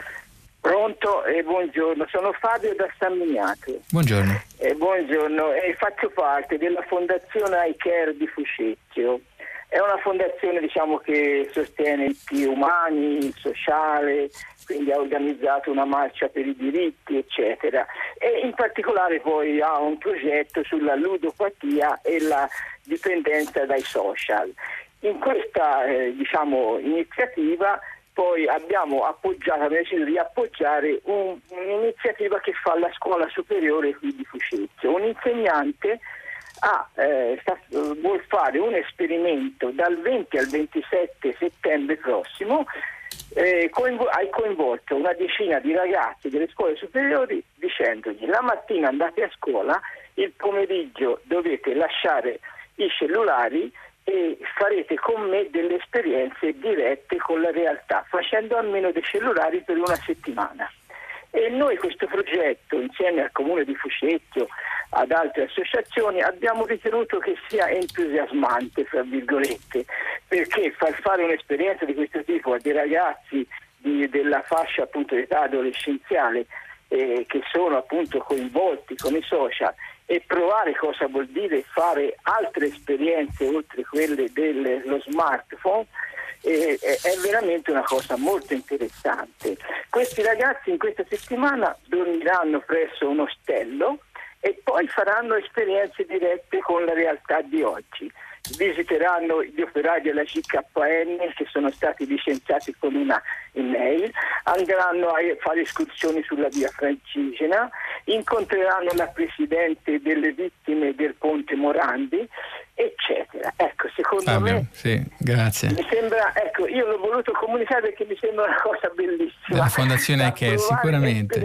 Pronto e eh, buongiorno, sono Fabio da San Miniato. Buongiorno. Eh, buongiorno, eh, faccio parte della fondazione iCare di Fucecchio. È una fondazione, diciamo, che sostiene i più umani, il sociale, quindi ha organizzato una marcia per i diritti, eccetera. E in particolare poi ha un progetto sulla ludopatia e la dipendenza dai social. In questa eh, diciamo, iniziativa poi abbiamo appoggiato, abbiamo deciso di appoggiare un, un'iniziativa che fa la scuola superiore qui di Fucecchio. Un insegnante ha, eh, sta, vuol fare un esperimento dal venti al ventisette settembre prossimo. Eh, coinvo- hai coinvolto una decina di ragazzi delle scuole superiori dicendogli: la mattina andate a scuola, il pomeriggio dovete lasciare i cellulari e farete con me delle esperienze dirette con la realtà, facendo a meno dei cellulari per una settimana. E noi questo progetto, insieme al Comune di Fucecchio, ad altre associazioni, abbiamo ritenuto che sia entusiasmante, fra virgolette, perché far fare un'esperienza di questo tipo a dei ragazzi di, della fascia appunto d'età adolescenziale eh, che sono appunto coinvolti con i social, e provare cosa vuol dire fare altre esperienze oltre quelle dello smartphone eh, è veramente una cosa molto interessante. Questi ragazzi in questa settimana dormiranno presso un ostello e poi faranno esperienze dirette con la realtà di oggi. Visiteranno gli operai della C K N che sono stati licenziati con una email, andranno a fare escursioni sulla via Francigena, incontreranno la presidente delle vittime del Ponte Morandi, eccetera. Ecco, secondo Fabio, me sì, grazie. Mi sembra, ecco, io l'ho voluto comunicare perché mi sembra una cosa bellissima. La fondazione è che sicuramente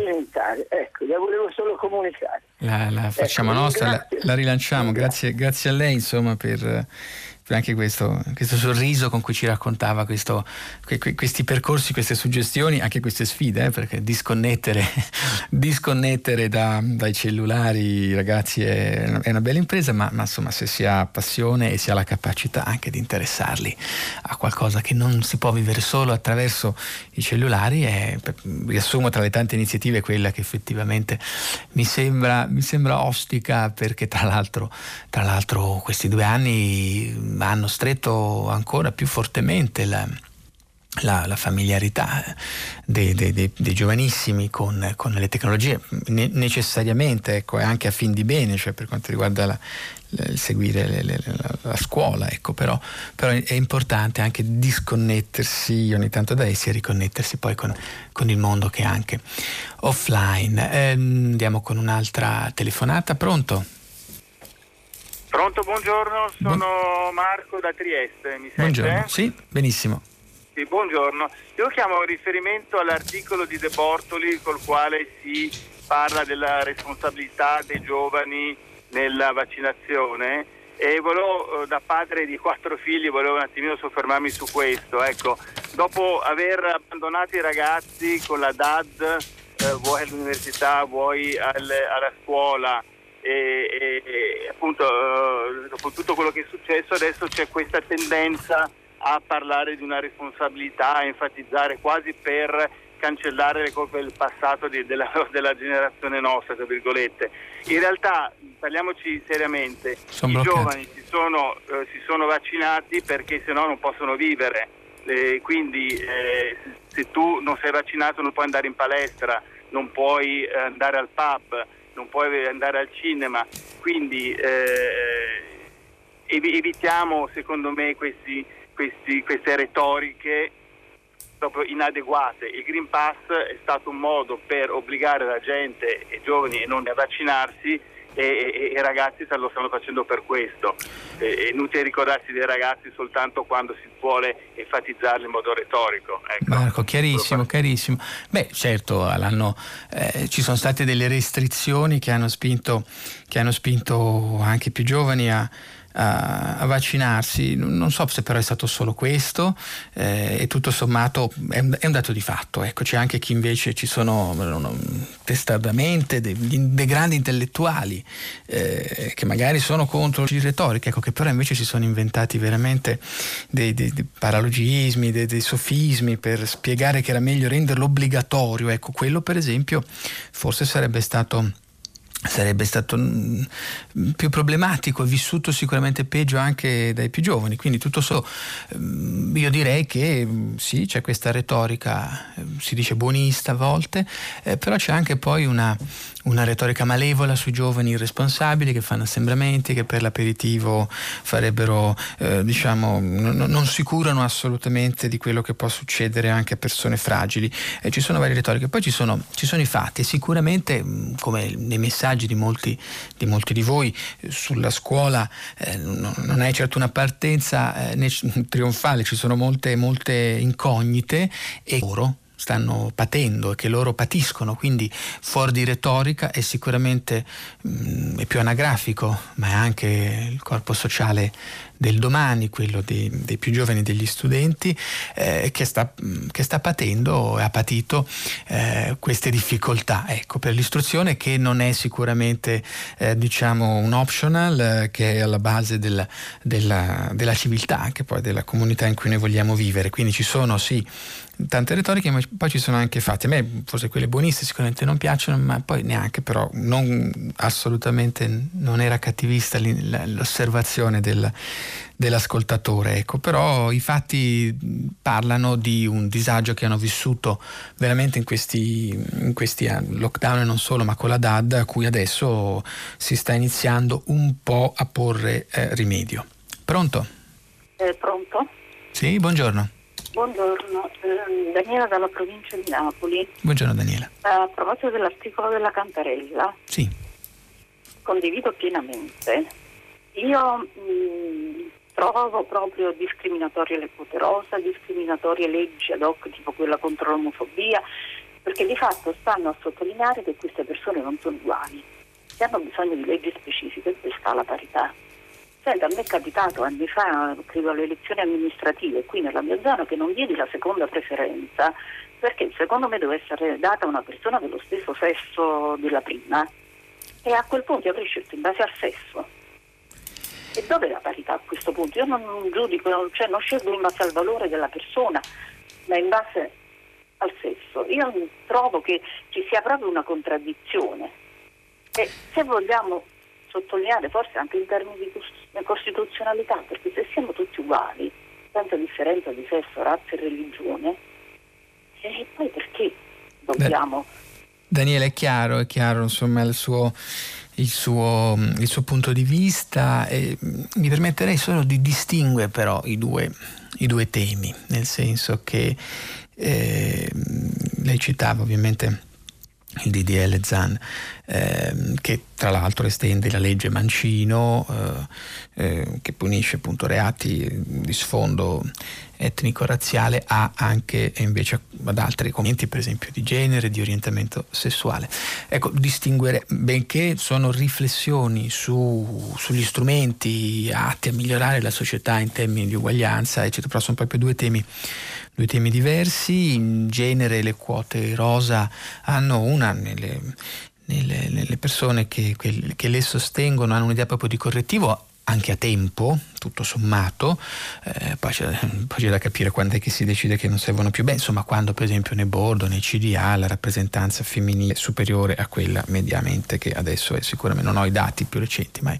ecco, la volevo solo comunicare. La, la facciamo ecco, nostra, la, la rilanciamo. Grazie, grazie a lei, insomma, per anche questo, questo sorriso con cui ci raccontava questo, que, que, questi percorsi, queste suggestioni, anche queste sfide, eh, perché disconnettere disconnettere da, dai cellulari, ragazzi, è una, è una bella impresa, ma, ma insomma se si ha passione e si ha la capacità anche di interessarli a qualcosa che non si può vivere solo attraverso i cellulari, è, riassumo tra le tante iniziative quella che effettivamente mi sembra, mi sembra ostica, perché tra l'altro, tra l'altro questi due anni hanno stretto ancora più fortemente la, la, la familiarità dei, dei, dei, dei giovanissimi con, con le tecnologie, ne, necessariamente, ecco, anche a fin di bene, cioè per quanto riguarda la, la, seguire le, le, la, la scuola, ecco, però, però è importante anche disconnettersi ogni tanto da essi e riconnettersi poi con, con il mondo che è anche offline. Eh, andiamo con un'altra telefonata. Pronto? Pronto, buongiorno, sono Marco da Trieste, mi sente? Buongiorno, sì, benissimo. Sì, buongiorno. Io chiamo in riferimento all'articolo di De Bortoli col quale si parla della responsabilità dei giovani nella vaccinazione e volevo, da padre di quattro figli, volevo un attimino soffermarmi su questo. Ecco, dopo aver abbandonato i ragazzi con la D A D, eh, vuoi all'università, vuoi al, alla scuola, E, e, e appunto eh, dopo tutto quello che è successo adesso c'è questa tendenza a parlare di una responsabilità, a enfatizzare quasi per cancellare le colpe del passato di, della, della generazione nostra, tra virgolette. In realtà, parliamoci seriamente, sono i bloccati. Giovani si sono, eh, si sono vaccinati perché sennò non possono vivere, eh, quindi eh, se tu non sei vaccinato non puoi andare in palestra, non puoi eh, andare al pub, non puoi andare al cinema, quindi eh, evitiamo secondo me questi, questi, queste retoriche proprio inadeguate. Il Green Pass è stato un modo per obbligare la gente e i giovani e non a vaccinarsi, e i ragazzi lo stanno facendo per questo. È inutile ricordarsi dei ragazzi soltanto quando si vuole enfatizzarli in modo retorico. Ecco. Marco, chiarissimo, chiarissimo. Beh, certo, l'hanno, eh, ci sono state delle restrizioni che hanno spinto, che hanno spinto anche i più giovani a A, a vaccinarsi, non so se però è stato solo questo, eh, e tutto sommato è un, è un dato di fatto. Ecco, c'è anche chi invece, ci sono no, testardamente dei de grandi intellettuali eh, che magari sono contro la retorica, ecco, che però invece si sono inventati veramente dei, dei, dei paralogismi, dei, dei sofismi per spiegare che era meglio renderlo obbligatorio. Ecco, quello per esempio forse sarebbe stato sarebbe stato più problematico, vissuto sicuramente peggio anche dai più giovani. Quindi tutto so, io direi che sì, c'è questa retorica, si dice buonista a volte, eh, però c'è anche poi una, una retorica malevola sui giovani irresponsabili che fanno assembramenti, che per l'aperitivo farebbero, eh, diciamo, n- non si curano assolutamente di quello che può succedere anche a persone fragili. Eh, ci sono varie retoriche, poi ci sono, ci sono i fatti, sicuramente, come nei messaggi di molti, di molti di voi sulla scuola, eh, non è certo una partenza eh, né trionfale, ci sono molte, molte incognite e loro stanno patendo e che loro patiscono, quindi fuori di retorica è sicuramente mh, è più anagrafico, ma è anche il corpo sociale del domani, quello dei, dei più giovani, degli studenti, eh, che, sta, che sta patendo e ha patito eh, queste difficoltà, ecco, per l'istruzione, che non è sicuramente eh, diciamo un optional, eh, che è alla base del, della, della civiltà, anche poi della comunità in cui noi vogliamo vivere. Quindi ci sono sì tante retoriche, ma poi ci sono anche fatti. A me forse quelle buoniste sicuramente non piacciono, ma poi neanche, però non, assolutamente non era cattivista l'osservazione del dell'ascoltatore, ecco, però i fatti parlano di un disagio che hanno vissuto veramente in questi, in questi lockdown, e non solo, ma con la D A D, a cui adesso si sta iniziando un po' a porre eh, rimedio. Pronto? Eh, pronto? Sì, buongiorno. Buongiorno, eh, Daniela dalla provincia di Napoli. Buongiorno Daniela. A proposito dell'articolo della Cantarella. Sì. Condivido pienamente. Io mh, trovo proprio discriminatorie le quote rosa, discriminatorie leggi ad hoc tipo quella contro l'omofobia, perché di fatto stanno a sottolineare che queste persone non sono uguali, che hanno bisogno di leggi specifiche, per sta la parità. Senta, a me è capitato anni fa, credo alle elezioni amministrative qui nella mia zona, che non diedi la seconda preferenza perché secondo me doveva essere data una persona dello stesso sesso della prima, e a quel punto avrei scelto in base al sesso. E dove è la parità a questo punto? Io non giudico, cioè non scelgo in base al valore della persona, ma in base al sesso. Io trovo che ci sia proprio una contraddizione. E se vogliamo sottolineare, forse anche in termini di costituzionalità, perché se siamo tutti uguali, senza differenza di sesso, razza e religione, e poi perché dobbiamo... Beh, Daniele, è chiaro, è chiaro, insomma, il suo... Il suo, il suo punto di vista, eh, mi permetterei solo di distinguere però i due, i due temi, nel senso che eh, lei citava ovviamente il D D L Zan, ehm, che tra l'altro estende la legge Mancino, eh, eh, che punisce appunto reati di sfondo etnico-razziale, ha anche invece ad altri commenti, per esempio di genere, di orientamento sessuale. Ecco, distinguere, benché sono riflessioni su, sugli strumenti atti a migliorare la società in termini di uguaglianza, eccetera, però sono proprio due temi due temi diversi. In genere le quote rosa hanno una nelle, nelle, nelle persone che, che le sostengono, hanno un'idea proprio di correttivo anche a tempo, tutto sommato, eh, poi, c'è, poi c'è da capire quando è che si decide che non servono più bene, insomma, quando per esempio nei board, nei C D A la rappresentanza femminile è superiore a quella mediamente, che adesso è sicuramente, non ho i dati più recenti, ma è,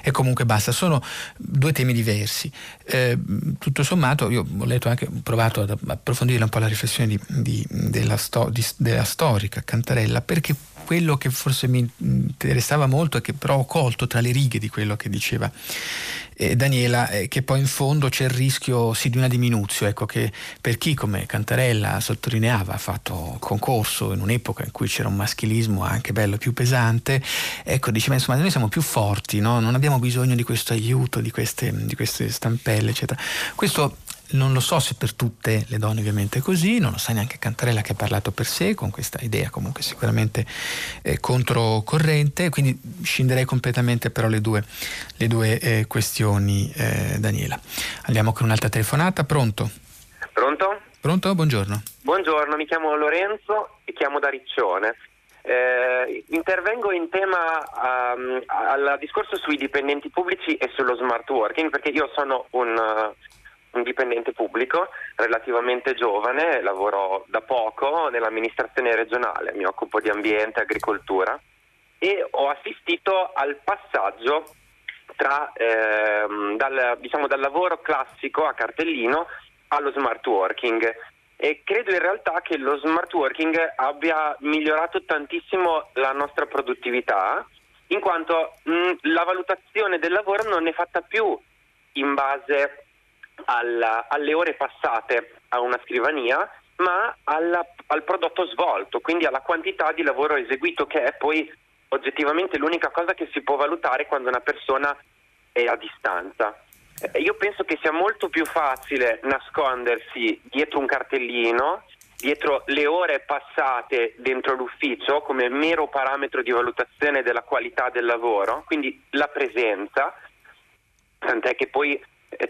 è comunque basta, sono due temi diversi. Eh, tutto sommato io ho letto anche, ho provato ad approfondire un po' la riflessione di, di, della, sto, di, della storica Cantarella, perché quello che forse mi interessava molto e che però ho colto tra le righe di quello che diceva eh, Daniela, eh, che poi in fondo c'è il rischio sì di una diminuzione, ecco, che per chi come Cantarella sottolineava ha fatto concorso in un'epoca in cui c'era un maschilismo anche bello più pesante, ecco, diceva insomma noi siamo più forti, no? Non abbiamo bisogno di questo aiuto, di queste, di queste stampelle eccetera. Questo non lo so se per tutte le donne ovviamente è così, non lo sa neanche Cantarella, che ha parlato per sé con questa idea comunque sicuramente eh, controcorrente, quindi scinderei completamente però le due, le due eh, questioni. eh, Daniela, andiamo con un'altra telefonata. Pronto? Pronto? Pronto? Buongiorno. Buongiorno, mi chiamo Lorenzo e chiamo da Riccione. Eh, intervengo in tema um, al discorso sui dipendenti pubblici e sullo smart working, perché io sono un... Uh, un dipendente pubblico relativamente giovane, lavoro da poco nell'amministrazione regionale, mi occupo di ambiente, agricoltura, e ho assistito al passaggio tra ehm, dal, diciamo, dal lavoro classico a cartellino allo smart working, e credo in realtà che lo smart working abbia migliorato tantissimo la nostra produttività, in quanto mh, la valutazione del lavoro non è fatta più in base Alla, alle ore passate a una scrivania, ma alla, al prodotto svolto, quindi alla quantità di lavoro eseguito, che è poi oggettivamente l'unica cosa che si può valutare quando una persona è a distanza. Eh, io penso che sia molto più facile nascondersi dietro un cartellino, dietro le ore passate dentro l'ufficio come mero parametro di valutazione della qualità del lavoro, quindi la presenza, tant'è che poi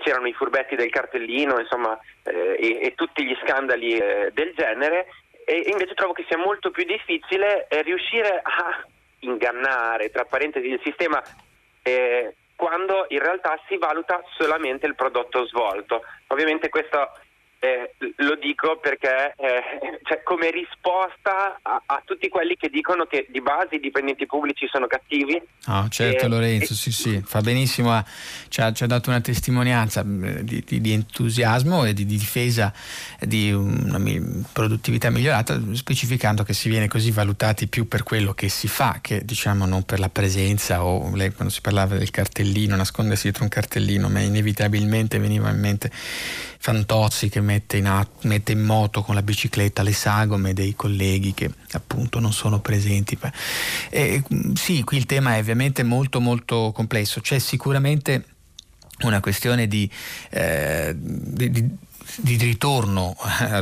c'erano i furbetti del cartellino, insomma, eh, e, e tutti gli scandali eh, del genere, e, e invece trovo che sia molto più difficile eh, riuscire a ingannare, tra parentesi, il sistema eh, quando in realtà si valuta solamente il prodotto svolto. Ovviamente questo eh, lo dico perché eh, cioè, come risposta a, a tutti quelli che dicono che di base i dipendenti pubblici sono cattivi. No, certo, e, Lorenzo, e... sì sì, fa benissimo a, ci, ha, ci ha dato una testimonianza di, di, di entusiasmo e di, di difesa di una produttività migliorata, specificando che si viene così valutati più per quello che si fa, che diciamo non per la presenza, o lei quando si parlava del cartellino, nascondersi dietro un cartellino, ma inevitabilmente veniva in mente Fantozzi che mette in, at- mette in moto con la bicicletta le sagome dei colleghi che appunto non sono presenti. E, sì, qui il tema è ovviamente molto molto complesso, c'è sicuramente una questione di, eh, di, di di ritorno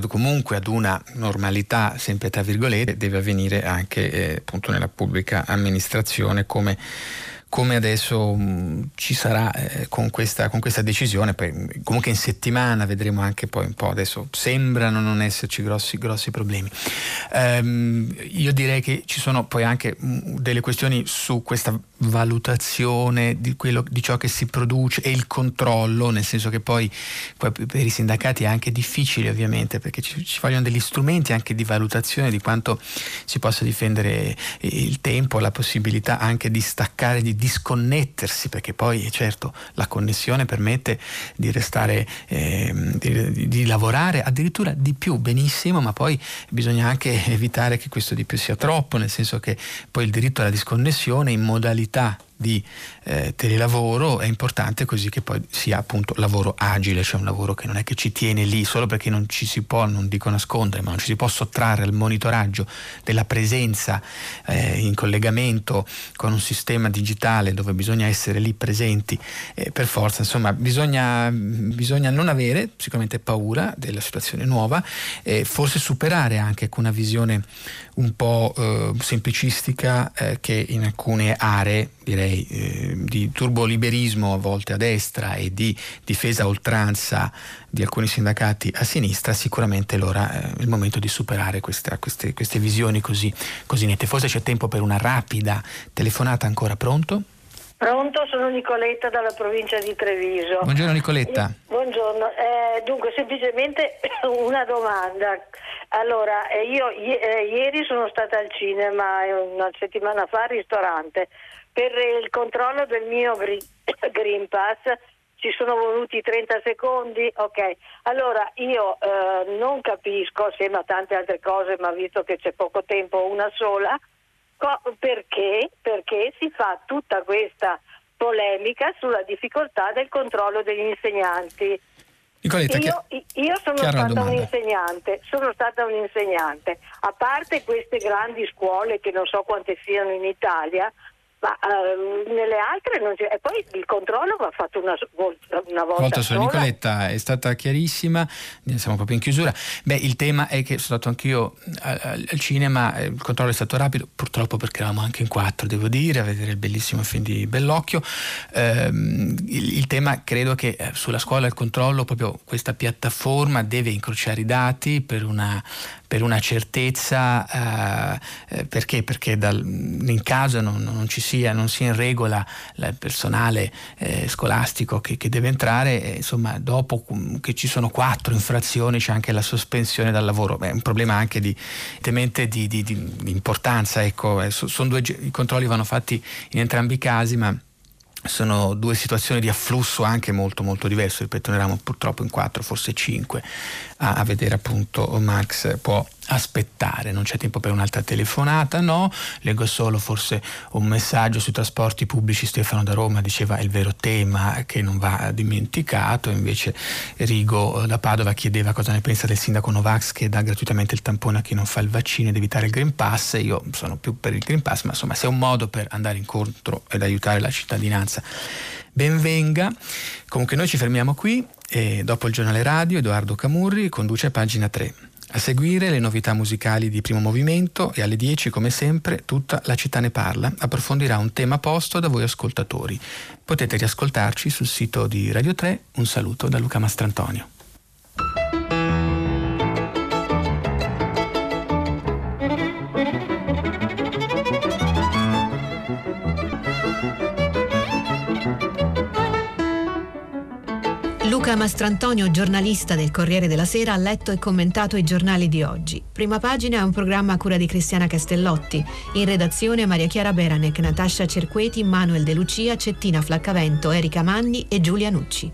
comunque ad una normalità, sempre tra virgolette, deve avvenire anche eh, appunto nella pubblica amministrazione, come come adesso mh, ci sarà eh, con questa con questa decisione. Poi, comunque in settimana vedremo anche poi un po', adesso sembrano non esserci grossi grossi problemi. Ehm, io direi che ci sono poi anche mh, delle questioni su questa valutazione di quello, di ciò che si produce, e il controllo, nel senso che poi, poi per i sindacati è anche difficile ovviamente, perché ci, ci vogliono degli strumenti anche di valutazione di quanto si possa difendere il tempo, la possibilità anche di staccare, di disconnettersi, perché poi certo la connessione permette di restare eh, di, di lavorare addirittura di più, benissimo, ma poi bisogna anche evitare che questo di più sia troppo, nel senso che poi il diritto alla disconnessione in modalità di eh, telelavoro è importante, così che poi sia appunto lavoro agile, cioè un lavoro che non è che ci tiene lì solo perché non ci si può, non dico nascondere, ma non ci si può sottrarre al monitoraggio della presenza eh, in collegamento con un sistema digitale dove bisogna essere lì presenti eh, per forza. Insomma, bisogna, bisogna non avere sicuramente paura della situazione nuova, eh, forse superare anche con una visione un po' eh, semplicistica eh, che in alcune aree, direi eh, di turboliberismo a volte a destra e di difesa a oltranza di alcuni sindacati a sinistra, sicuramente l'ora è il momento di superare questa, queste, queste visioni così, così nette. Forse c'è tempo per una rapida telefonata ancora. Pronto? Pronto, sono Nicoletta dalla provincia di Treviso. Buongiorno Nicoletta. Buongiorno, eh, dunque semplicemente una domanda. Allora, io ieri sono stata al cinema e una settimana fa al ristorante. Per il controllo del mio Green Pass ci sono voluti trenta secondi, ok. Allora io eh, non capisco, assieme a tante altre cose, ma visto che c'è poco tempo, una sola, Perché? Perché si fa tutta questa polemica sulla difficoltà del controllo degli insegnanti. Nicoletta, io, io sono stata un insegnante, sono stata un insegnante, a parte queste grandi scuole che non so quante siano in Italia, ma uh, nelle altre non c'è, e poi il controllo va fatto una, una volta, volta sola. Nicoletta è stata chiarissima, siamo proprio in chiusura. Beh, il tema è che sono stato anch'io al cinema, il controllo è stato rapido, purtroppo, perché eravamo anche in quattro, devo dire, a vedere il bellissimo film di Bellocchio. eh, il, il tema, credo che sulla scuola il controllo, proprio questa piattaforma deve incrociare i dati per una per una certezza, eh, perché? Perché dal, in caso non, non ci sia, non sia in regola il personale eh, scolastico che, che deve entrare, eh, insomma, dopo che ci sono quattro infrazioni c'è anche la sospensione dal lavoro. Beh, è un problema anche di, di, di, di importanza, ecco, eh, so, sono due, i controlli vanno fatti in entrambi i casi, ma sono due situazioni di afflusso anche molto molto diverse. Ripeto, noi eravamo purtroppo in quattro, forse cinque, a, a vedere appunto. Max può aspettare, non c'è tempo per un'altra telefonata, no? Leggo solo forse un messaggio sui trasporti pubblici. Stefano da Roma diceva: è il vero tema che non va dimenticato. Invece Rigo da Padova chiedeva cosa ne pensa del sindaco Novax che dà gratuitamente il tampone a chi non fa il vaccino ed evitare il Green Pass. Io sono più per il Green Pass, ma insomma, se è un modo per andare incontro ed aiutare la cittadinanza, ben venga. Comunque noi ci fermiamo qui e dopo il giornale radio Edoardo Camurri conduce Pagina tre. A seguire le novità musicali di Primo Movimento e alle dieci, come sempre, Tutta la città ne parla approfondirà un tema posto da voi ascoltatori. Potete riascoltarci sul sito di Radio tre. Un saluto da Luca Mastrantonio. Luca Mastrantonio, giornalista del Corriere della Sera, ha letto e commentato i giornali di oggi. Prima Pagina è un programma a cura di Cristiana Castellotti. In redazione Maria Chiara Beranec, Natascia Cerqueti, Manuel De Lucia, Cettina Flaccavento, Erika Manni e Giulia Nucci.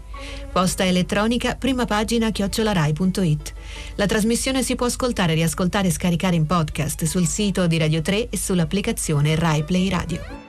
Posta elettronica primapagina chiocciola rai punto it. La trasmissione si può ascoltare, riascoltare e scaricare in podcast sul sito di Radio tre e sull'applicazione Rai Play Radio.